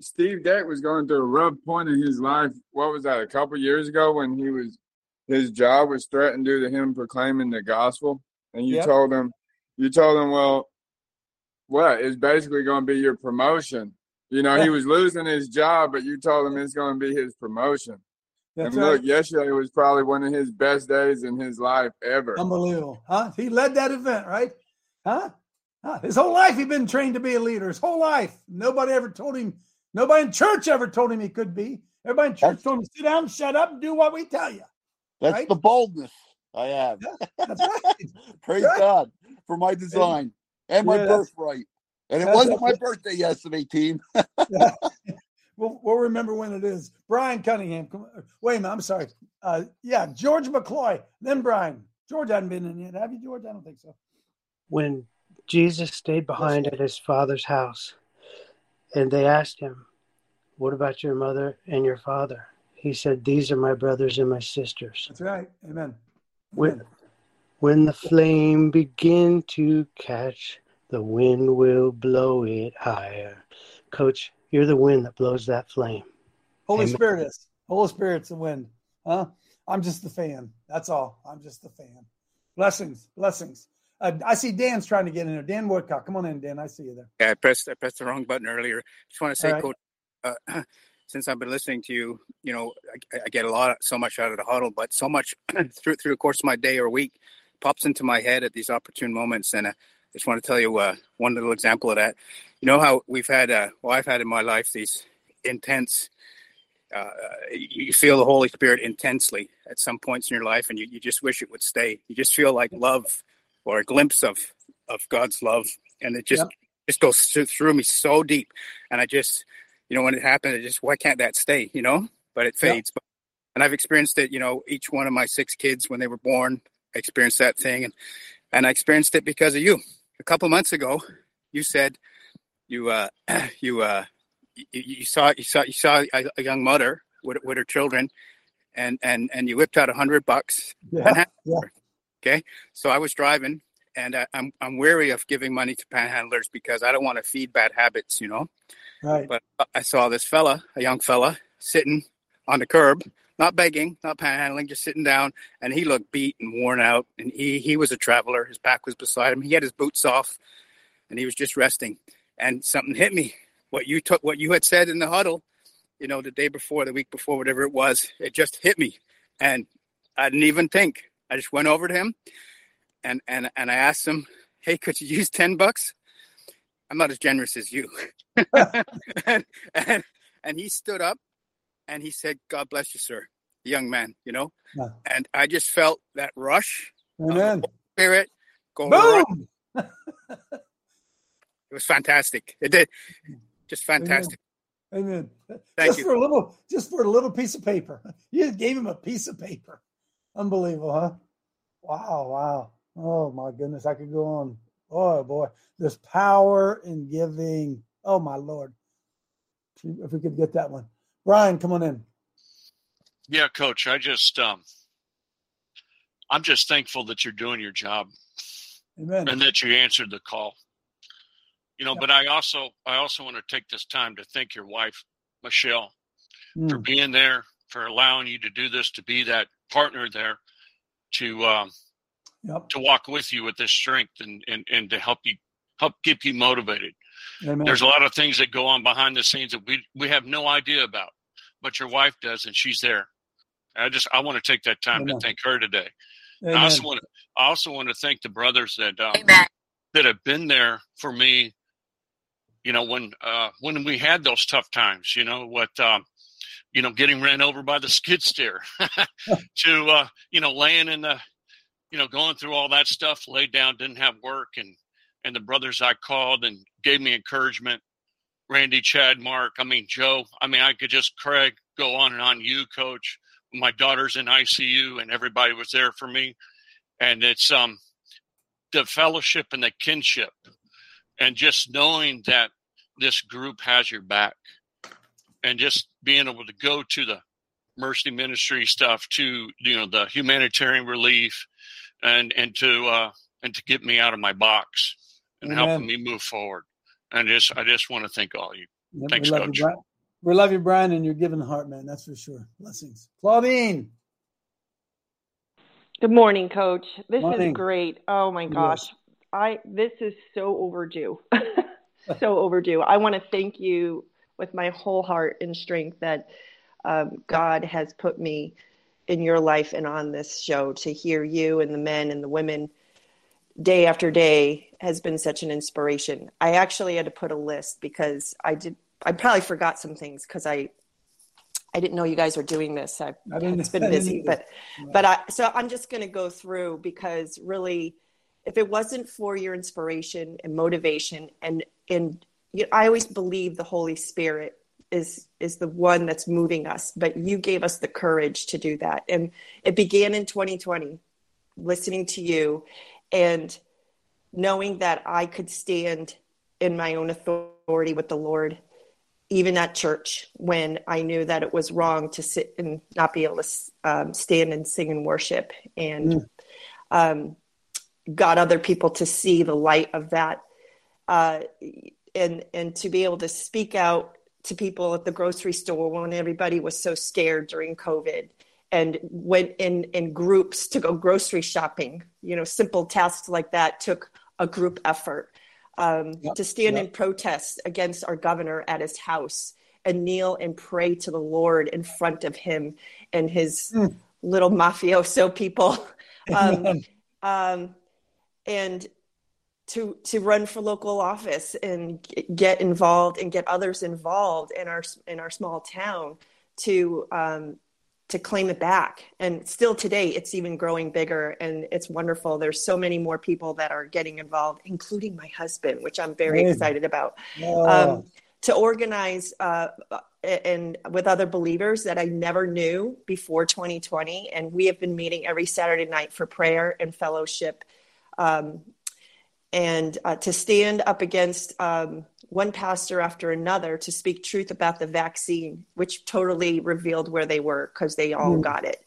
Steve Deck was going through a rough point in his life. What was that, a couple of years ago when he was his job was threatened due to him proclaiming the gospel? And you yep. told him you told him, well, what is basically gonna be your promotion. You know, he was losing his job, but you told him it's going to be his promotion. That's and look, right. Yesterday was probably one of his best days in his life ever. Unbelievable, huh? He led that event, right? Huh? huh? His whole life he'd been trained to be a leader. His whole life, nobody ever told him. Nobody in church ever told him he could be. Everybody in church that's, told him, "Sit down, shut up, and do what we tell you." That's right? The boldness I have. Yeah, that's right. Praise that's God right. for my design and, and my yeah, birthright. And it wasn't my birthday yesterday, team. yeah. We'll, we'll remember when it is. Brian Cunningham. Wait a minute. I'm sorry. Uh, yeah, George McCloy. Then Brian. George hadn't been in yet. Have you, George? I don't think so. When Jesus stayed behind at his father's house, and they asked him, "What about your mother and your father?" He said, "These are my brothers and my sisters." That's right. Amen. When, when the flame begin to catch, the wind will blow it higher. Coach, you're the wind that blows that flame. Holy Amen. Spirit is. Holy Spirit's the wind. Huh? I'm just the fan. That's all. I'm just the fan. Blessings. Blessings. Uh, I see Dan's trying to get in there. Dan Woodcock. Come on in, Dan. I see you there. Yeah, I pressed, I pressed the wrong button earlier. Just want to say, right. Coach, uh, since I've been listening to you, you know, I, I get a lot, so much out of the huddle, but so much through, through the course of my day or week pops into my head at these opportune moments. And I uh, just want to tell you uh, one little example of that. You know how we've had, uh, well, I've had in my life these intense, uh, you feel the Holy Spirit intensely at some points in your life, and you, you just wish it would stay. You just feel like love or a glimpse of, of God's love, and it just yep. just goes through, through me so deep. And I just, you know, when it happened, I just, why can't that stay, you know? But it fades. Yep. But, and I've experienced it, you know, each one of my six kids when they were born, I experienced that thing, and, and I experienced it because of you. A couple months ago, you said, You, uh, you, uh, you, you saw, you saw, you saw a, a young mother with, with her children, and, and, and you whipped out a hundred bucks. Yeah, yeah. Okay. So I was driving, and I, I'm, I'm wary of giving money to panhandlers because I don't want to feed bad habits, you know? Right. But I saw this fella, a young fella sitting on the curb, not begging, not panhandling, just sitting down. And he looked beat and worn out, and he, he was a traveler. His back was beside him. He had his boots off, and he was just resting. And something hit me. What you took, what you had said in the huddle, you know, the day before, the week before, whatever it was, it just hit me. And I didn't even think. I just went over to him, and and and I asked him, "Hey, could you use ten bucks? I'm not as generous as you." and, and and he stood up, and he said, "God bless you, sir, the young man." You know, yeah. And I just felt that rush. Amen. Of the Spirit go. Boom. It was fantastic. It did. Just fantastic. Amen. Amen. Thank just you. For a little, just for a little piece of paper. You just gave him a piece of paper. Unbelievable, huh? Wow, wow. Oh, my goodness. I could go on. Oh, boy. There's power in giving. Oh, my Lord. If we could get that one. Brian, come on in. Yeah, Coach. I just, um, I'm just thankful that you're doing your job. Amen. And that you answered the call. You know, but I also I also want to take this time to thank your wife, Michelle, mm. for being there, for allowing you to do this, to be that partner there, to um, yep. to walk with you with this strength and, and, and to help you help keep you motivated. Amen. There's a lot of things that go on behind the scenes that we we have no idea about, but your wife does, and she's there. I just I want to take that time Amen. To thank her today. I also want to I also want to thank the brothers that um, that have been there for me. You know, when uh, when we had those tough times, you know, what, um, you know, getting ran over by the skid steer to, uh, you know, laying in the, you know, going through all that stuff, laid down, didn't have work. And, and the brothers I called and gave me encouragement, Randy, Chad, Mark, I mean, Joe, I mean, I could just, Craig, go on and on. You, Coach, my daughter's in I C U, and everybody was there for me. And it's um, the fellowship and the kinship. And just knowing that this group has your back, and just being able to go to the mercy ministry stuff, to, you know, the humanitarian relief, and, and to, uh, and to get me out of my box and Amen. Helping me move forward. And just, I just want to thank all of you. Yep, Thanks, we Coach. You, we love you, Brian, and your giving heart, man. That's for sure. Blessings. Claudine. Good morning, Coach. This morning. Is great. Oh my gosh. Yes. I, this is so overdue, so overdue. I want to thank you with my whole heart and strength that um, God has put me in your life and on this show to hear you and the men and the women day after day has been such an inspiration. I actually had to put a list because I did, I probably forgot some things because I, I didn't know you guys were doing this. I, I it's been busy, but, yeah. but I, so I'm just going to go through because really, if it wasn't for your inspiration and motivation and, and you know, I always believe the Holy Spirit is, is the one that's moving us, but you gave us the courage to do that. And it began in twenty twenty, listening to you and knowing that I could stand in my own authority with the Lord, even at church, when I knew that it was wrong to sit and not be able to um, stand and sing and worship, and mm. um, got other people to see the light of that. Uh, and, and to be able to speak out to people at the grocery store when everybody was so scared during COVID and went in, in groups to go grocery shopping, you know, simple tasks like that took a group effort. Um, yep, to stand yep. in protest against our governor at his house and kneel and pray to the Lord in front of him and his mm. little mafioso people. Um, um, and to to run for local office and g- get involved and get others involved in our in our small town to um, to claim it back. And still today, it's even growing bigger and it's wonderful. There's so many more people that are getting involved, including my husband, which I'm very Good. excited about, oh. um, to organize uh, and with other believers that I never knew before twenty twenty. And we have been meeting every Saturday night for prayer and fellowship um, and uh, to stand up against um, one pastor after another to speak truth about the vaccine, which totally revealed where they were because they all mm. got it.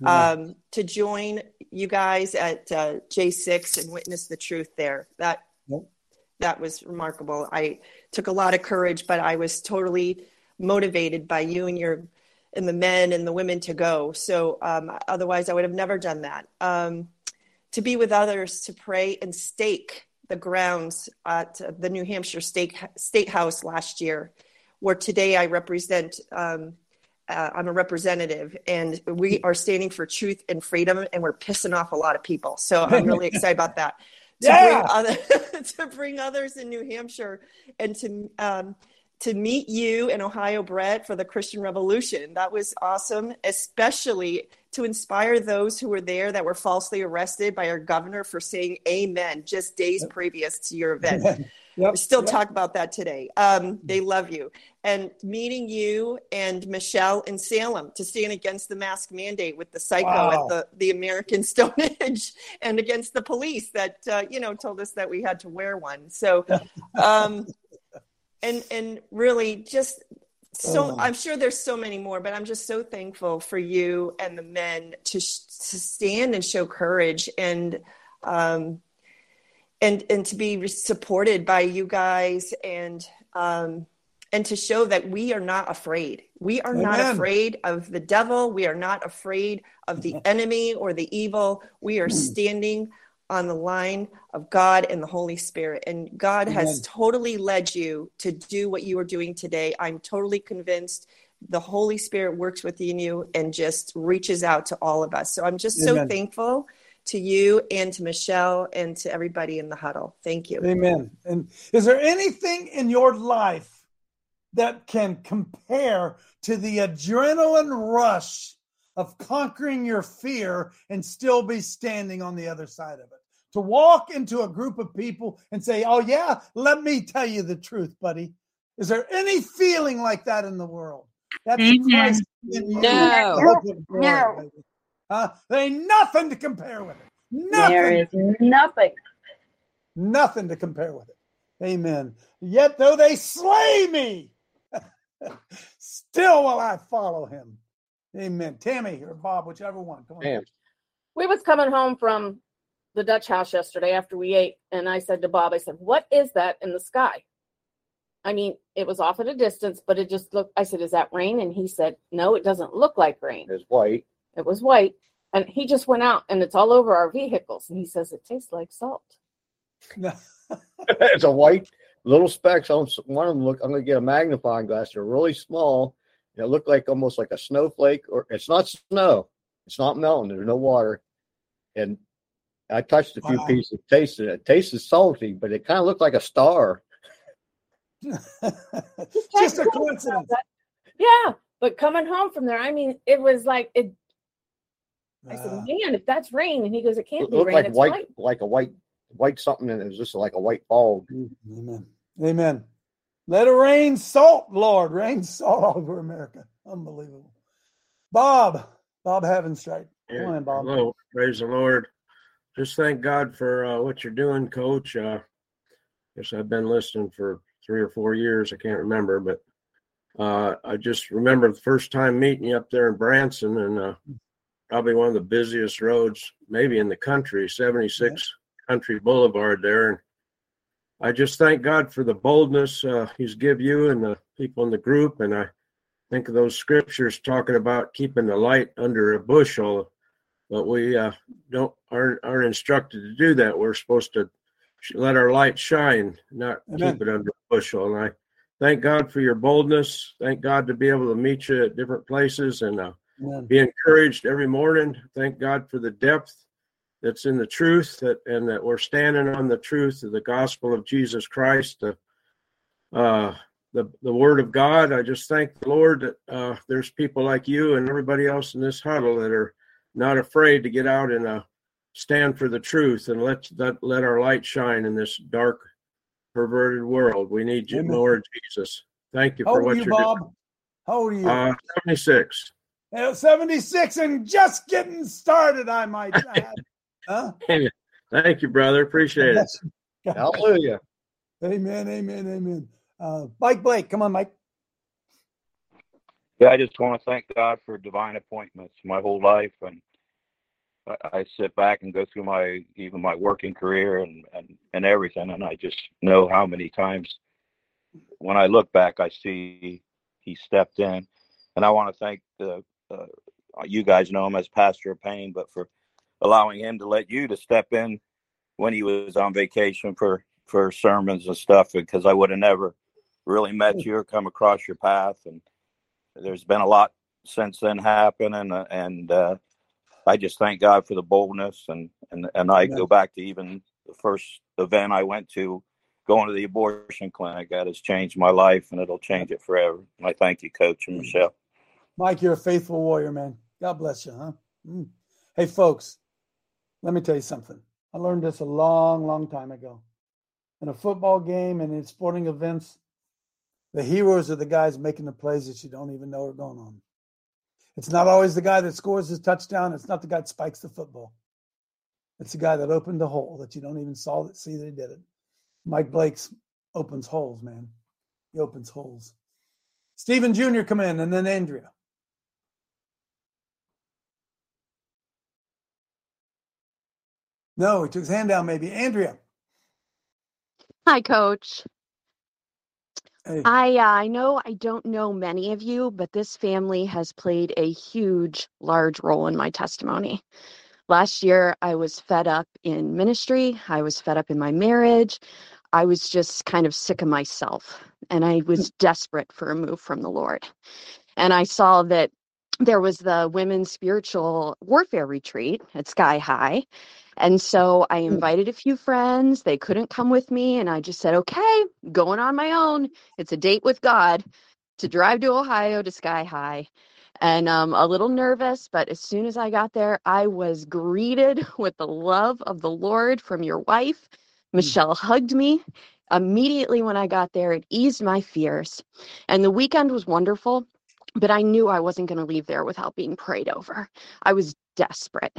Mm. Um, to join you guys at uh, J six and witness the truth there. That yep. that was remarkable. I took a lot of courage, but I was totally motivated by you and your and the men and the women to go. So um, otherwise, I would have never done that. Um, to be with others, to pray and stake the grounds at the New Hampshire State State House last year, where today I represent, um, uh, I'm a representative, and we are standing for truth and freedom, and we're pissing off a lot of people. So I'm really excited about that. To, yeah! bring other, to bring others in New Hampshire and to um, to meet you in Ohio, Brett, for the Christian Revolution. That was awesome, especially to inspire those who were there that were falsely arrested by our governor for saying amen just days yep. previous to your event. Yep. We still yep. talk about that today. Um, they love you. And meeting you and Michelle in Salem to stand against the mask mandate with the psycho wow. at the, the American Stonehenge and against the police that, uh, you know, told us that we had to wear one. So, um, and, and really just So oh. I'm sure there's so many more, but I'm just so thankful for you and the men to, sh- to stand and show courage and, um, and, and to be supported by you guys and, um, and to show that we are not afraid. We are Amen. not afraid of the devil. We are not afraid of the enemy or the evil. We are standing on the line of God and the Holy Spirit. And God Amen. has totally led you to do what you are doing today. I'm totally convinced the Holy Spirit works within you and just reaches out to all of us. So I'm just Amen. so thankful to you and to Michelle and to everybody in the huddle. Thank you. Amen. And is there anything in your life that can compare to the adrenaline rush of conquering your fear and still be standing on the other side of it? To walk into a group of people and say, oh yeah, let me tell you the truth, buddy. Is there any feeling like that in the world? That's Christ in you. No. no. Uh, there ain't nothing to compare with it. Nothing. There is nothing. Nothing to compare with it. Amen. Yet though they slay me, still will I follow him. Amen. Tammy or Bob, whichever one. Come on. Damn. We was coming home from the Dutch house yesterday after we ate, and I said to Bob, I said, what is that in the sky? I mean, it was off at a distance, but it just looked, I said, is that rain? And he said, no, it doesn't look like rain. It's white. It was white. And he just went out, and it's all over our vehicles. And he says, it tastes like salt. It's a white little specks on one of them. Look, I'm going to get a magnifying glass. They're really small. It looked like almost like a snowflake, or it's not snow. It's not melting. There's no water. And I touched a few wow. pieces, tasted it. It tasted salty, but it kind of looked like a star. Just a coincidence. Yeah, but coming home from there, I mean, it was like it. I said, man, if that's rain, and he goes, it can't it be rain. Like it's white, white, like a white, white something, and it was just like a white fog. Amen. Amen. Let it rain salt, Lord, rain salt all over America. Unbelievable. Bob, Bob Havenstreit. Yeah. Come on, Bob. Hello, praise the Lord. Just thank God for uh, what you're doing, Coach. Uh, I guess I've been listening for three or four years. I can't remember, but uh, I just remember the first time meeting you up there in Branson, and uh, probably one of the busiest roads maybe in the country, seventy-six yeah. Country Boulevard there. And I just thank God for the boldness uh, he's give you and the people in the group. And I think of those scriptures talking about keeping the light under a bushel. But we uh, don't aren't, aren't instructed to do that. We're supposed to sh- let our light shine, not Amen. Keep it under a bushel. And I thank God for your boldness. Thank God to be able to meet you at different places and uh, be encouraged every morning. Thank God for the depth that's in the truth, that and that we're standing on the truth of the gospel of Jesus Christ, the uh, the, the Word of God. I just thank the Lord that uh, there's people like you and everybody else in this huddle that are not afraid to get out and uh, stand for the truth and let that, let our light shine in this dark, perverted world. We need you, Amen. Lord Jesus. Thank you How for what you, you're Bob? doing. How old are you, Bob? Uh, seventy-six. seventy-six and just getting started, I might add. Huh? Thank you, brother. Appreciate it. Hallelujah. Amen, amen, amen. Uh, Mike Blake, come on, Mike. Yeah, I just want to thank God for divine appointments my whole life, and I, I sit back and go through my even my working career and, and, and everything, and I just know how many times when I look back, I see he stepped in, and I want to thank the uh, you guys know him as Pastor of Pain, but for allowing him to let you to step in when he was on vacation for, for sermons and stuff, because I would have never really met you or come across your path, and there's been a lot since then happen, and uh, and uh, I just thank God for the boldness, and and, and I yeah. go back to even the first event I went to, going to the abortion clinic. That has changed my life, and it'll change it forever. And I thank you, Coach and Michelle. Mike, you're a faithful warrior, man. God bless you, huh? Mm. Hey, folks, let me tell you something. I learned this a long, long time ago. In a football game and in sporting events, the heroes are the guys making the plays that you don't even know are going on. It's not always the guy that scores his touchdown. It's not the guy that spikes the football. It's the guy that opened the hole that you don't even saw that see that he did it. Mike Blake's opens holes, man. He opens holes. Stephen Junior come in, and then Andrea. No, he took his hand down maybe. Andrea. Hi, Coach. Hey. I uh, I know I don't know many of you, but this family has played a huge, large role in my testimony. Last year, I was fed up in ministry. I was fed up in my marriage. I was just kind of sick of myself, and I was desperate for a move from the Lord. And I saw that there was the Women's Spiritual Warfare Retreat at Sky High. And so I invited a few friends. They couldn't come with me. And I just said, okay, going on my own. It's a date with God to drive to Ohio to Sky High. And I'm um, a little nervous, but as soon as I got there, I was greeted with the love of the Lord from your wife. Michelle hugged me. Immediately when I got there, it eased my fears. And the weekend was wonderful. But I knew I wasn't going to leave there without being prayed over. I was desperate.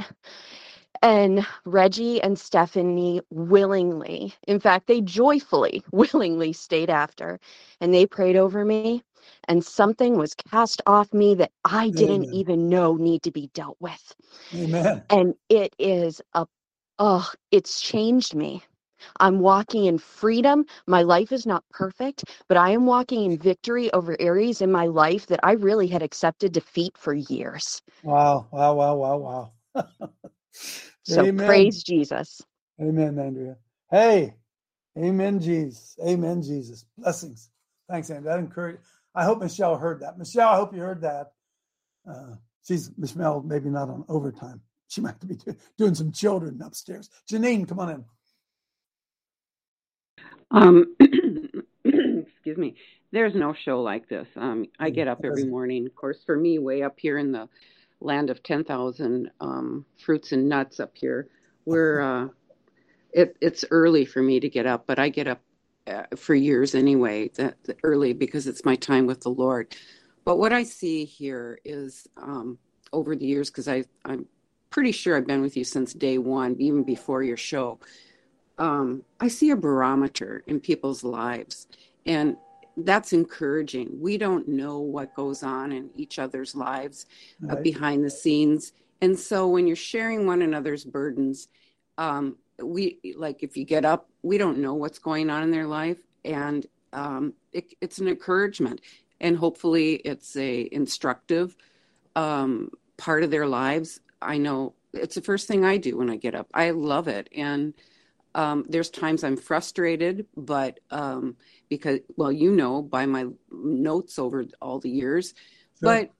And Reggie and Stephanie willingly, in fact, they joyfully, willingly stayed after. And they prayed over me. And something was cast off me that I didn't Amen. Even know need to be dealt with. Amen. And it is a, oh, it's changed me. I'm walking in freedom. My life is not perfect, but I am walking in victory over areas in my life that I really had accepted defeat for years. Wow, wow, wow, wow, wow. So amen. Praise Jesus. Amen, Andrea. Hey, amen, Jesus. Amen, Jesus. Blessings. Thanks, Andrea. That encouraged. I hope Michelle heard that. Michelle, I hope you heard that. Uh, she's Michelle, maybe not on overtime. She might be do, doing some children upstairs. Janine, come on in. Um, excuse me. There's no show like this. Um, I get up every morning. Of course, for me, way up here in the land of ten thousand um, fruits and nuts up here, we're uh, it, it's early for me to get up, but I get up uh, for years anyway, that, that early because it's my time with the Lord. But what I see here is um, over the years, because I I'm pretty sure I've been with you since day one, even before your show. Um, I see a barometer in people's lives, and that's encouraging. We don't know what goes on in each other's lives uh, right. behind the scenes. And so when you're sharing one another's burdens, um, we like if you get up, we don't know what's going on in their life. And um, it, it's an encouragement. And hopefully it's a instructive um, part of their lives. I know it's the first thing I do when I get up. I love it. And Um, there's times I'm frustrated, but um, because, well, you know, by my notes over all the years, sure. But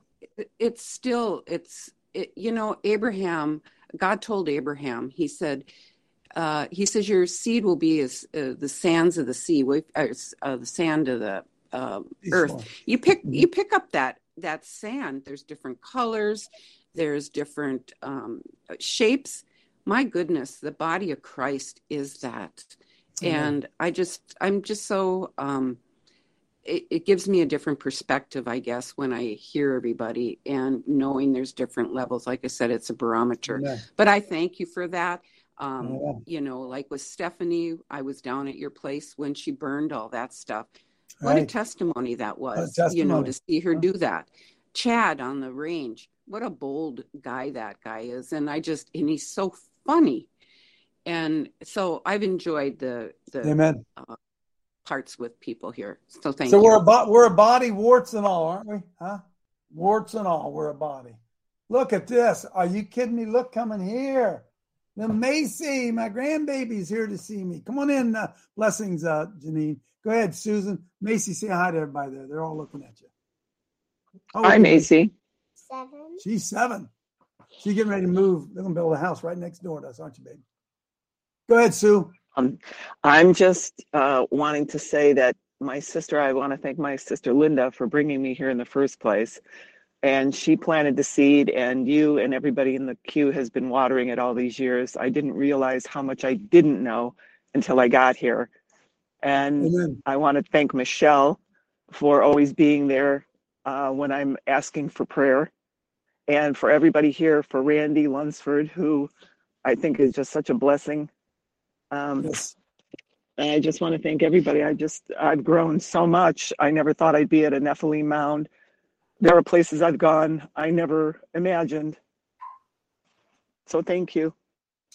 it's still, it's, it, you know, Abraham, God told Abraham, he said, uh, he says, your seed will be as uh, the sands of the sea, uh, the sand of the uh, earth. You pick, mm-hmm. you pick up that, that sand. There's different colors. There's different um, shapes. My goodness, the body of Christ is that. Mm-hmm. And I just, I'm just so, um, it, it gives me a different perspective, I guess, when I hear everybody and knowing there's different levels. Like I said, it's a barometer. Yeah. But I thank you for that. Um, yeah. You know, like with Stephanie, I was down at your place when she burned all that stuff. Right. What a testimony that was, testimony. You know, to see her do that. Chad on the range, what a bold guy that guy is. And I just, and he's so funny, and so I've enjoyed the the Amen. Uh, parts with people here. So thank so you. So we're a bo- we're a body, warts and all, aren't we? Huh? Warts and all, we're a body. Look at this. Are you kidding me? Look, coming here, the Macy, my grandbaby's here to see me. Come on in, uh, blessings, uh, Janine. Go ahead, Susan. Macy, say hi to everybody there. They're all looking at you. Oh, hi, Macy. Seven. She's seven. She's getting ready to move. They're going to build a house right next door to us, aren't you, baby? Go ahead, Sue. Um, I'm just uh, wanting to say that my sister, I want to thank my sister Linda for bringing me here in the first place. And she planted the seed, and you and everybody in the queue has been watering it all these years. I didn't realize how much I didn't know until I got here. And Amen. I want to thank Michelle for always being there uh, when I'm asking for prayer. And for everybody here, for Randy Lunsford, who I think is just such a blessing. Um, yes. And I just want to thank everybody. I just, I've grown so much. I never thought I'd be at a Nephilim mound. There are places I've gone I never imagined. So thank you.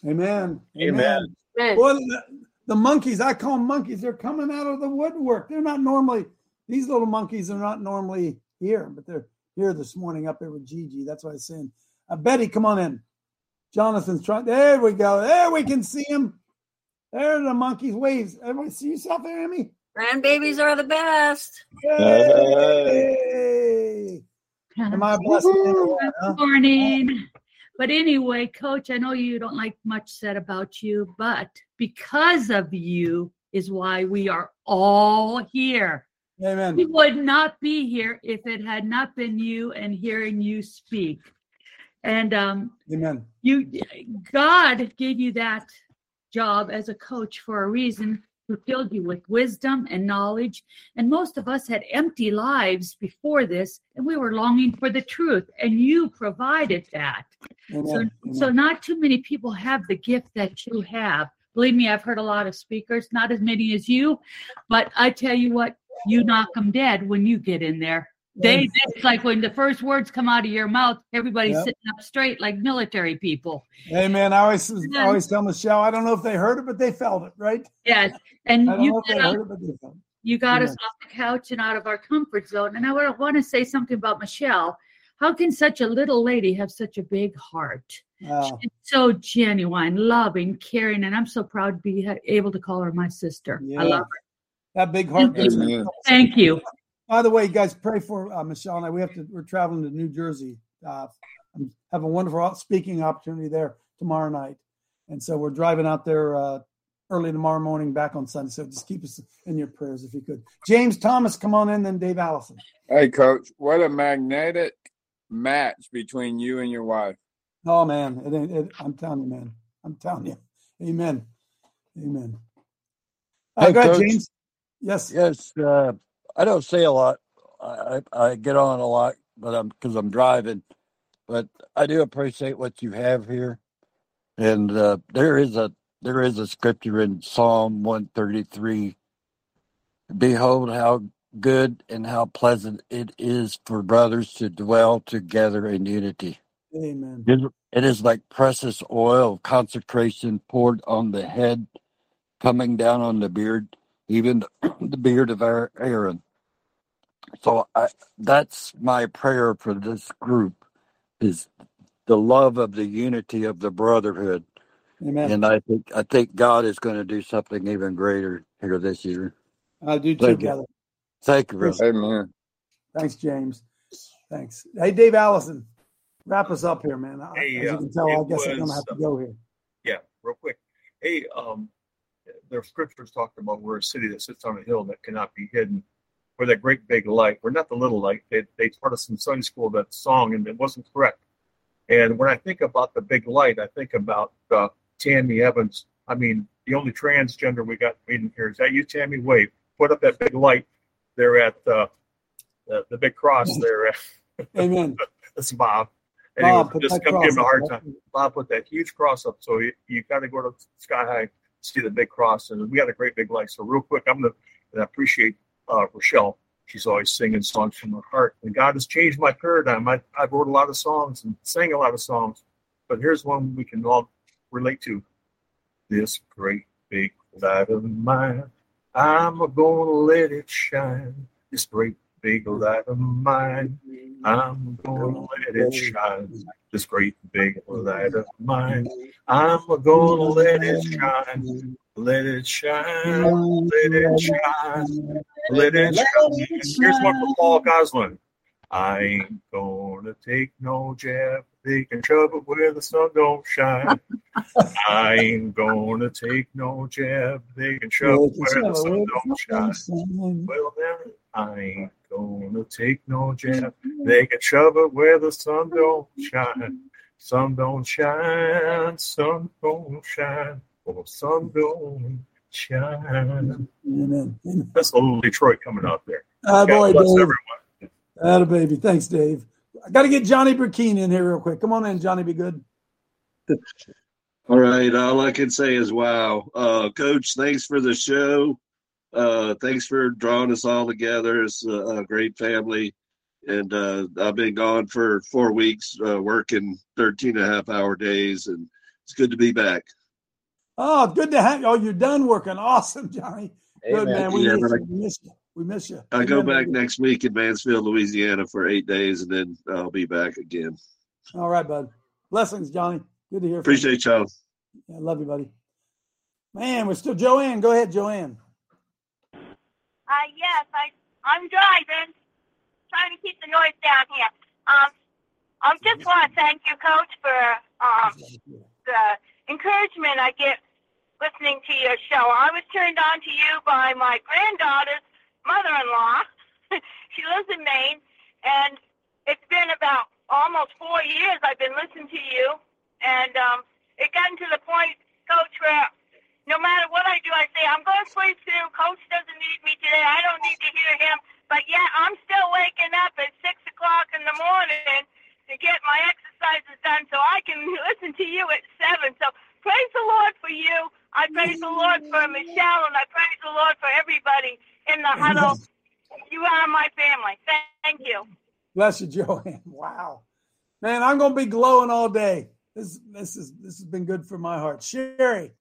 Amen. Amen. Amen. Boy, the, the monkeys, I call them monkeys, they're coming out of the woodwork. They're not normally, these little monkeys are not normally here, but they're here this morning up there with Gigi. That's what I was saying. Uh, Betty, come on in. Jonathan's trying. There we go. There we can see him. There the monkey's waves. Everybody see yourself there, Amy? Grandbabies are the best. Yay. Hey. Am I blessed? Good huh? morning. But anyway, Coach, I know you don't like much said about you, but because of you is why we are all here. Amen. We would not be here if it had not been you and hearing you speak. And um, Amen. You, God gave you that job as a coach for a reason, who filled you with wisdom and knowledge. And most of us had empty lives before this, and we were longing for the truth, and you provided that. Amen. So, Amen. so not too many people have the gift that you have. Believe me, I've heard a lot of speakers, not as many as you, but I tell you what, you knock them dead when you get in there. They, it's like when the first words come out of your mouth, everybody's yep. sitting up straight like military people. Amen. I always and, I always tell Michelle, I don't know if they heard it, but they felt it, right? Yes. And you got, out, it, you got Amen. us off the couch and out of our comfort zone. And I want to say something about Michelle. How can such a little lady have such a big heart? Wow. She's so genuine, loving, caring, and I'm so proud to be able to call her my sister. Yeah. I love her. That big heart. Thank you. By the way, guys, pray for uh, Michelle and I. We have to. We're traveling to New Jersey. Uh, have a wonderful speaking opportunity there tomorrow night, and so we're driving out there uh, early tomorrow morning, back on Sunday. So just keep us in your prayers if you could. James Thomas, come on in, then Dave Allison. Hey, Coach, what a magnetic match between you and your wife. Oh man, it ain't. It, I'm telling you, man. I'm telling you. Amen. Amen. Hey, uh, go ahead, James. Yes. Yes. Uh, I don't say a lot. I, I get on a lot, but I'm because I'm driving. But I do appreciate what you have here, and uh, there is a there is a scripture in Psalm one thirty-three. Behold, how good and how pleasant it is for brothers to dwell together in unity. Amen. It is like precious oil of consecration poured on the head, coming down on the beard, even the beard of Aaron. So I, that's my prayer for this group, is the love of the unity of the brotherhood. Amen. And I think I think God is going to do something even greater here this year. I do too, brother. Thank you, brother. Amen. Thanks, James. Thanks. Hey, Dave Allison, wrap us up here, man. Hey, As uh, you can tell, I guess was, I'm going to have to go here. Yeah, real quick. Hey, um, the scriptures talked about we're a city that sits on a hill that cannot be hidden. We're that great big light. We're not the little light. They, they taught us in Sunday school that song, and it wasn't correct. And when I think about the big light, I think about uh, Tammy Evans. I mean, the only transgender we got meeting here. Is that you, Tammy? Wave. Put up that big light there at uh, the, the big cross there. Amen. That's Bob. Anyway, Bob, just come give him a hard time. Right? Bob put that huge cross up, so you, you got to go to Sky High, see the big cross, and we got a great big light. So real quick, I'm going to appreciate uh, Rochelle. She's always singing songs from her heart. And God has changed my paradigm. I, I wrote a lot of songs and sang a lot of songs, but here's one we can all relate to. This great big light of mine, I'm going to let it shine. This great big light of mine, I'm going to let it shine. This great big light of mine, I'm going to let it shine. Let it shine, let it shine, let it shine. Here's one for Paul Goslin. I ain't gonna take no jab. They can shove it where the sun don't shine. I ain't gonna take no jab. They can shove it where the sun don't shine. Well, then, I ain't gonna take no jab. They can shove it where the sun don't shine. Sun don't shine, sun don't shine. Oh, sun don't shine. Amen. Amen. That's a little Detroit coming out there. Uh, God boy, bless Dave. Everyone. Atta baby. Thanks, Dave. I got to get Johnny Burkeen in here real quick. Come on in, Johnny. Be good. All right. All I can say is, wow. Uh, Coach, thanks for the show. Uh, thanks for drawing us all together. It's a, a great family. And uh, I've been gone for four weeks uh, working thirteen and a half hour days, and it's good to be back. Oh, good to have you. Oh, you're done working. Awesome, Johnny. Amen. Good, man. We, yeah, miss you. we miss you. We miss you. I go back next week in Mansfield, Louisiana for eight days, and then I'll be back again. All right, bud. Blessings, Johnny. Good to hear from you. Appreciate y'all. I love you, buddy. Man, we're still Joanne. Go ahead, Joanne. Uh, yes, I, I'm driving, trying to keep the noise down here. Um, I just want to thank you, Coach, for um, the encouragement I get listening to your show. I was turned on to you by my granddaughter's mother-in-law. She lives in Maine, and it's been about almost four years I've been listening to you, and um, it gotten to the point, Coach, where no matter what I do, I say, I'm going to sleep through. Coach doesn't need me today. I don't need to hear him, but yeah, I'm still waking up at six o'clock in the morning to get my exercises done so I can listen to you at seven. So praise the Lord for you. I praise the Lord for Michelle, and I praise the Lord for everybody in the huddle. You are my family. Thank you. Bless you, Joanne. Wow. Man, I'm going to be glowing all day. This this is this has been good for my heart. Sherry.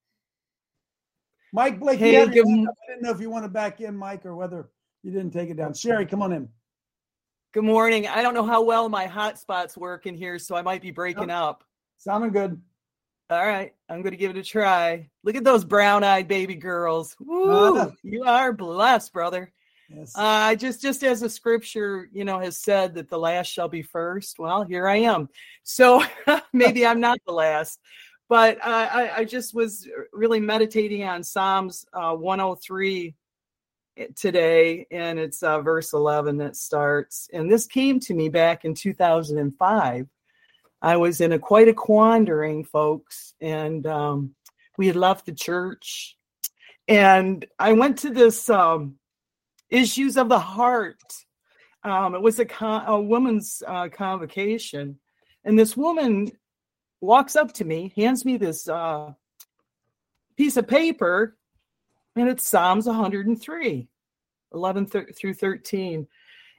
Mike Blake, hey, give me- I didn't know if you want to back in, Mike, or whether you didn't take it down. Sherry, come on in. Good morning. I don't know how well my hotspots work in here, so I might be breaking oh, up. Sounding good. All right, I'm going to give it a try. Look at those brown-eyed baby girls. Woo, you are blessed, brother. Yes. Uh, just, just as the scripture, you know, has said that the last shall be first. Well, here I am. So maybe I'm not the last, but uh, I, I just was really meditating on Psalms uh, one oh three today. And it's uh, verse eleven that starts. And this came to me back in two thousand five. I was in a quite a quandary, folks. And um, we had left the church. And I went to this um, Issues of the Heart. Um, it was a, con- a woman's uh, convocation. And this woman walks up to me, hands me this uh, piece of paper, and it's Psalms one oh three, eleven th- through thirteen.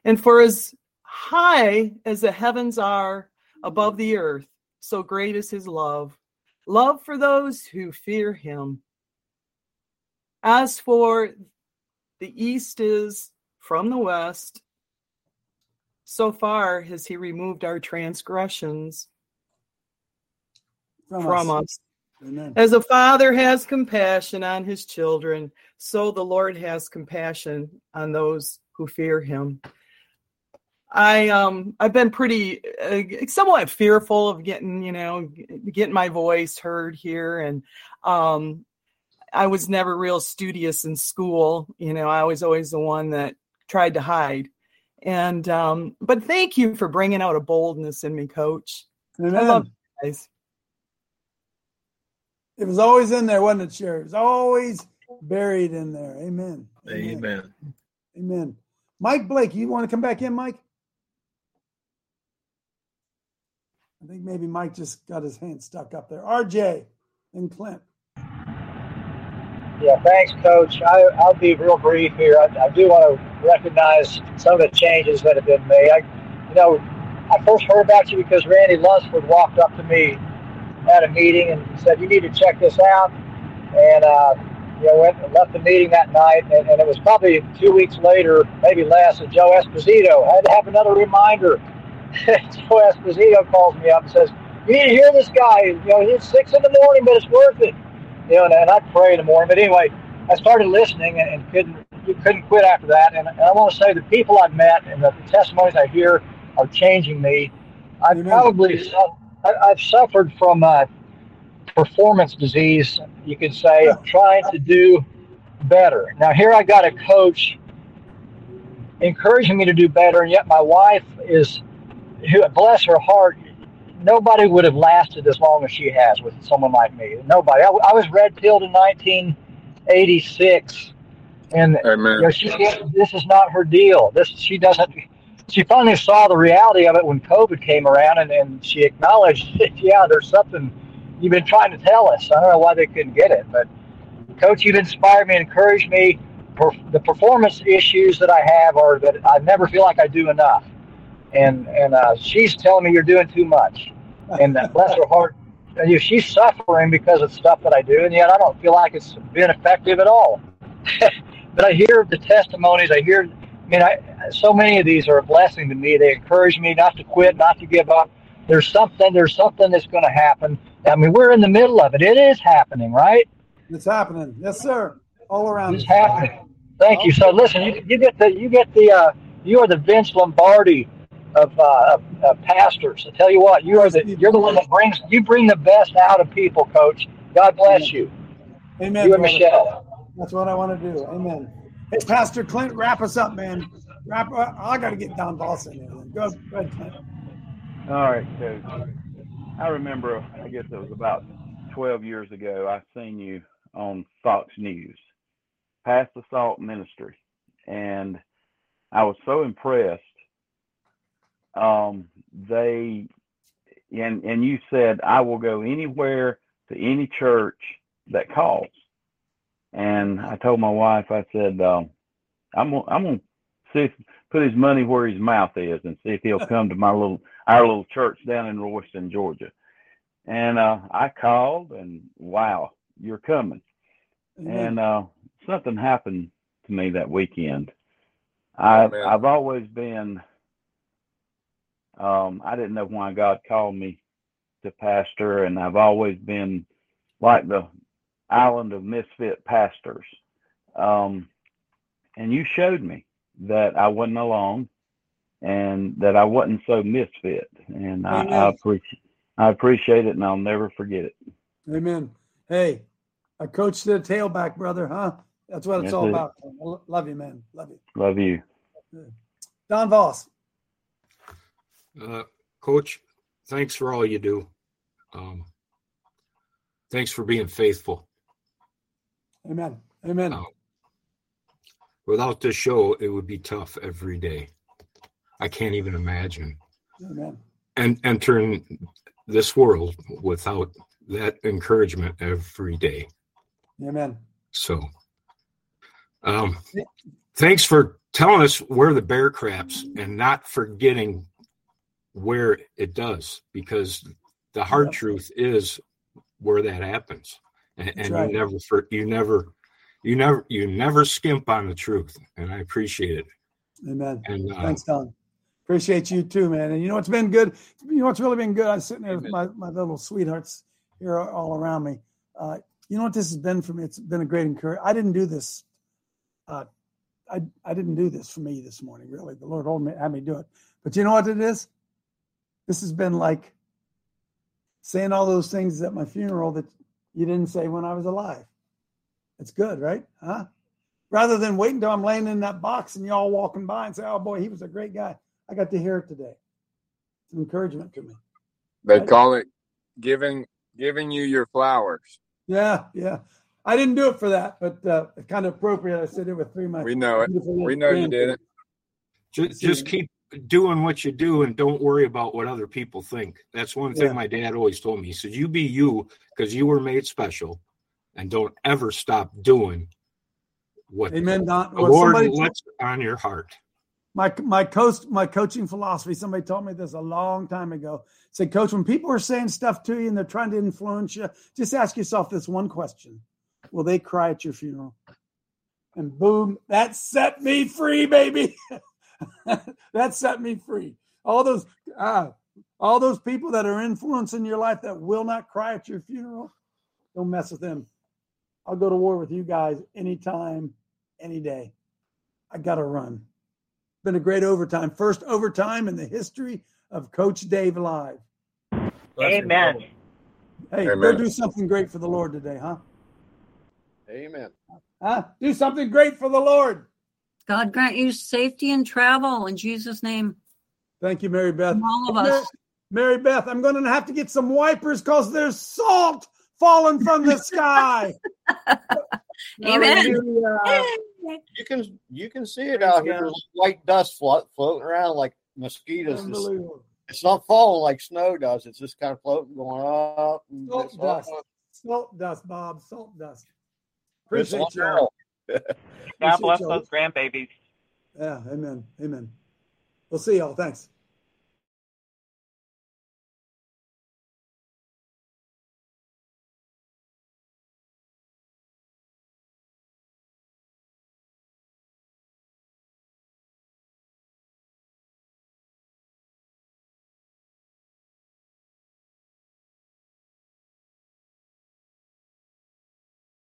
And for as high as the heavens are above the earth, so great is his love, love for those who fear him. As for the east is from the west, so far has he removed our transgressions from, from us. us. Amen. As a father has compassion on his children, so the Lord has compassion on those who fear him. I um I've been pretty uh, somewhat fearful of getting, you know, getting my voice heard here, and um I was never real studious in school. You know, I was always the one that tried to hide. And, um, but thank you for bringing out a boldness in me, Coach. Amen. I love you guys. It was always in there, wasn't it, Sherry? It was always buried in there. Amen. Amen. Amen. Amen. Mike Blake, you want to come back in, Mike? I think maybe Mike just got his hand stuck up there. R J and Clint. Yeah, thanks, Coach. I, I'll be real brief here. I, I do want to recognize some of the changes that have been made. I, you know, I first heard about you because Randy Lunsford walked up to me at a meeting and said, "You need to check this out." And uh, you know, went and left the meeting that night, and, and it was probably two weeks later, maybe less, that Joe Esposito I had to have another reminder. Joe Esposito calls me up and says, "You need to hear this guy. You know, it's six in the morning, but it's worth it." You know, and, and I'd pray in the morning. But anyway, I started listening and, and couldn't couldn't quit after that. And, and I want to say the people I've met and the testimonies I hear are changing me. I've probably I, I've suffered from uh, performance disease, you could say, of trying to do better. Now here I got a coach encouraging me to do better, and yet my wife is, who bless her heart. Nobody would have lasted as long as she has with someone like me. Nobody. I, I was red-pilled in nineteen eighty-six, and you know, she, this is not her deal. This she doesn't. She finally saw the reality of it when COVID came around, and, and she acknowledged, yeah, there's something you've been trying to tell us. I don't know why they couldn't get it, but Coach, you've inspired me, encouraged me. The performance issues that I have are that I never feel like I do enough. And and uh, she's telling me you're doing too much, and uh, bless her heart, you know, she's suffering because of stuff that I do, and yet I don't feel like it's been effective at all. But I hear the testimonies. I hear, I mean, I, so many of these are a blessing to me. They encourage me not to quit, not to give up. There's something. There's something that's going to happen. I mean, we're in the middle of it. It is happening, right? It's happening. Yes, sir. All around. It's happening. Thank you. So listen, you, you get the you get the uh, you are the Vince Lombardi Of, uh, of, of pastors. I tell you what, you are the you're the one that brings you bring the best out of people, Coach. God bless Amen. you. Amen. You and Michelle. That's what I want to do. Amen. Hey, Pastor Clint, wrap us up, man. Wrap. I got to get Don Balson in. Go, go ahead, Clint. All right, Coach. I remember, I guess it was about twelve years ago, I seen you on Fox News, Pass the Salt Ministry, and I was so impressed. Um, they, and, and you said, I will go anywhere to any church that calls. And I told my wife, I said, um, I'm, I'm going to see if, put his money where his mouth is and see if he'll come to my little, our little church down in Royston, Georgia. And, uh, I called and wow, you're coming. Mm-hmm. And, uh, something happened to me that weekend. I, oh, I've always been, Um, I didn't know why God called me to pastor, and I've always been like the island of misfit pastors. Um, and you showed me that I wasn't alone and that I wasn't so misfit. And I, I, appre- I appreciate it, and I'll never forget it. Amen. Hey, I coached the tailback, brother, huh? That's what it's That's all it. about. L- love you, man. Love you. Love you. Don Voss. Uh, Coach, thanks for all you do. Um, thanks for being faithful. Amen. Amen. Uh, without this show, it would be tough every day. I can't even imagine. Amen. And entering this world without that encouragement every day. Amen. So, um, thanks for telling us where the bear craps and not forgetting where it does, because the hard yep. truth is where that happens. And, and right. you never, for, you never, you never, you never skimp on the truth. And I appreciate it. Amen. And, uh, Thanks, Don. Appreciate you too, man. And you know, it's been good. You know, what's really been good. I'm sitting there amen. with my, my little sweethearts here all around me. Uh, you know what this has been for me? It's been a great encouragement. I didn't do this. Uh, I, I didn't do this for me this morning, really. The Lord told me, had me do it. But you know what it is? This has been like saying all those things at my funeral that you didn't say when I was alive. It's good, right? Huh? Rather than waiting until I'm laying in that box and y'all walking by and say, oh, boy, he was a great guy. I got to hear it today. It's an encouragement to me. They right? call it giving giving you your flowers. Yeah, yeah. I didn't do it for that, but uh, it's kind of appropriate. I said it with three months. We know it. We know you did it. Just, just keep doing what you do and don't worry about what other people think. That's one thing yeah. my dad always told me. He said, you be you because you were made special, and don't ever stop doing what Amen, Don. the well, Lord lets on your heart. My my coach, my coaching philosophy, somebody told me this a long time ago. Said, Coach, when people are saying stuff to you and they're trying to influence you, just ask yourself this one question. Will they cry at your funeral? And boom, that set me free, baby. That set me free. All those uh, all those people that are influencing your life that will not cry at your funeral, don't mess with them. I'll go to war with you guys anytime, any day. I got to run. Been a great overtime. First overtime in the history of Coach Dave Live. Amen. Hey, Amen. Go do something great for the Lord today, huh? Amen. Huh? Do something great for the Lord. God grant you safety and travel in Jesus' name. Thank you, Mary Beth. From all of us. Mary, Mary Beth, I'm going to have to get some wipers because there's salt falling from the sky. Amen. You can you can see it out here, like dust flo- floating around like mosquitoes. Unbelievable. It's not falling like snow does. It's just kind of floating, going up. And salt dust. Up. Salt dust, Bob. Salt dust. Appreciate y'all. God bless those grandbabies. Yeah, amen. Amen. We'll see y'all. Thanks.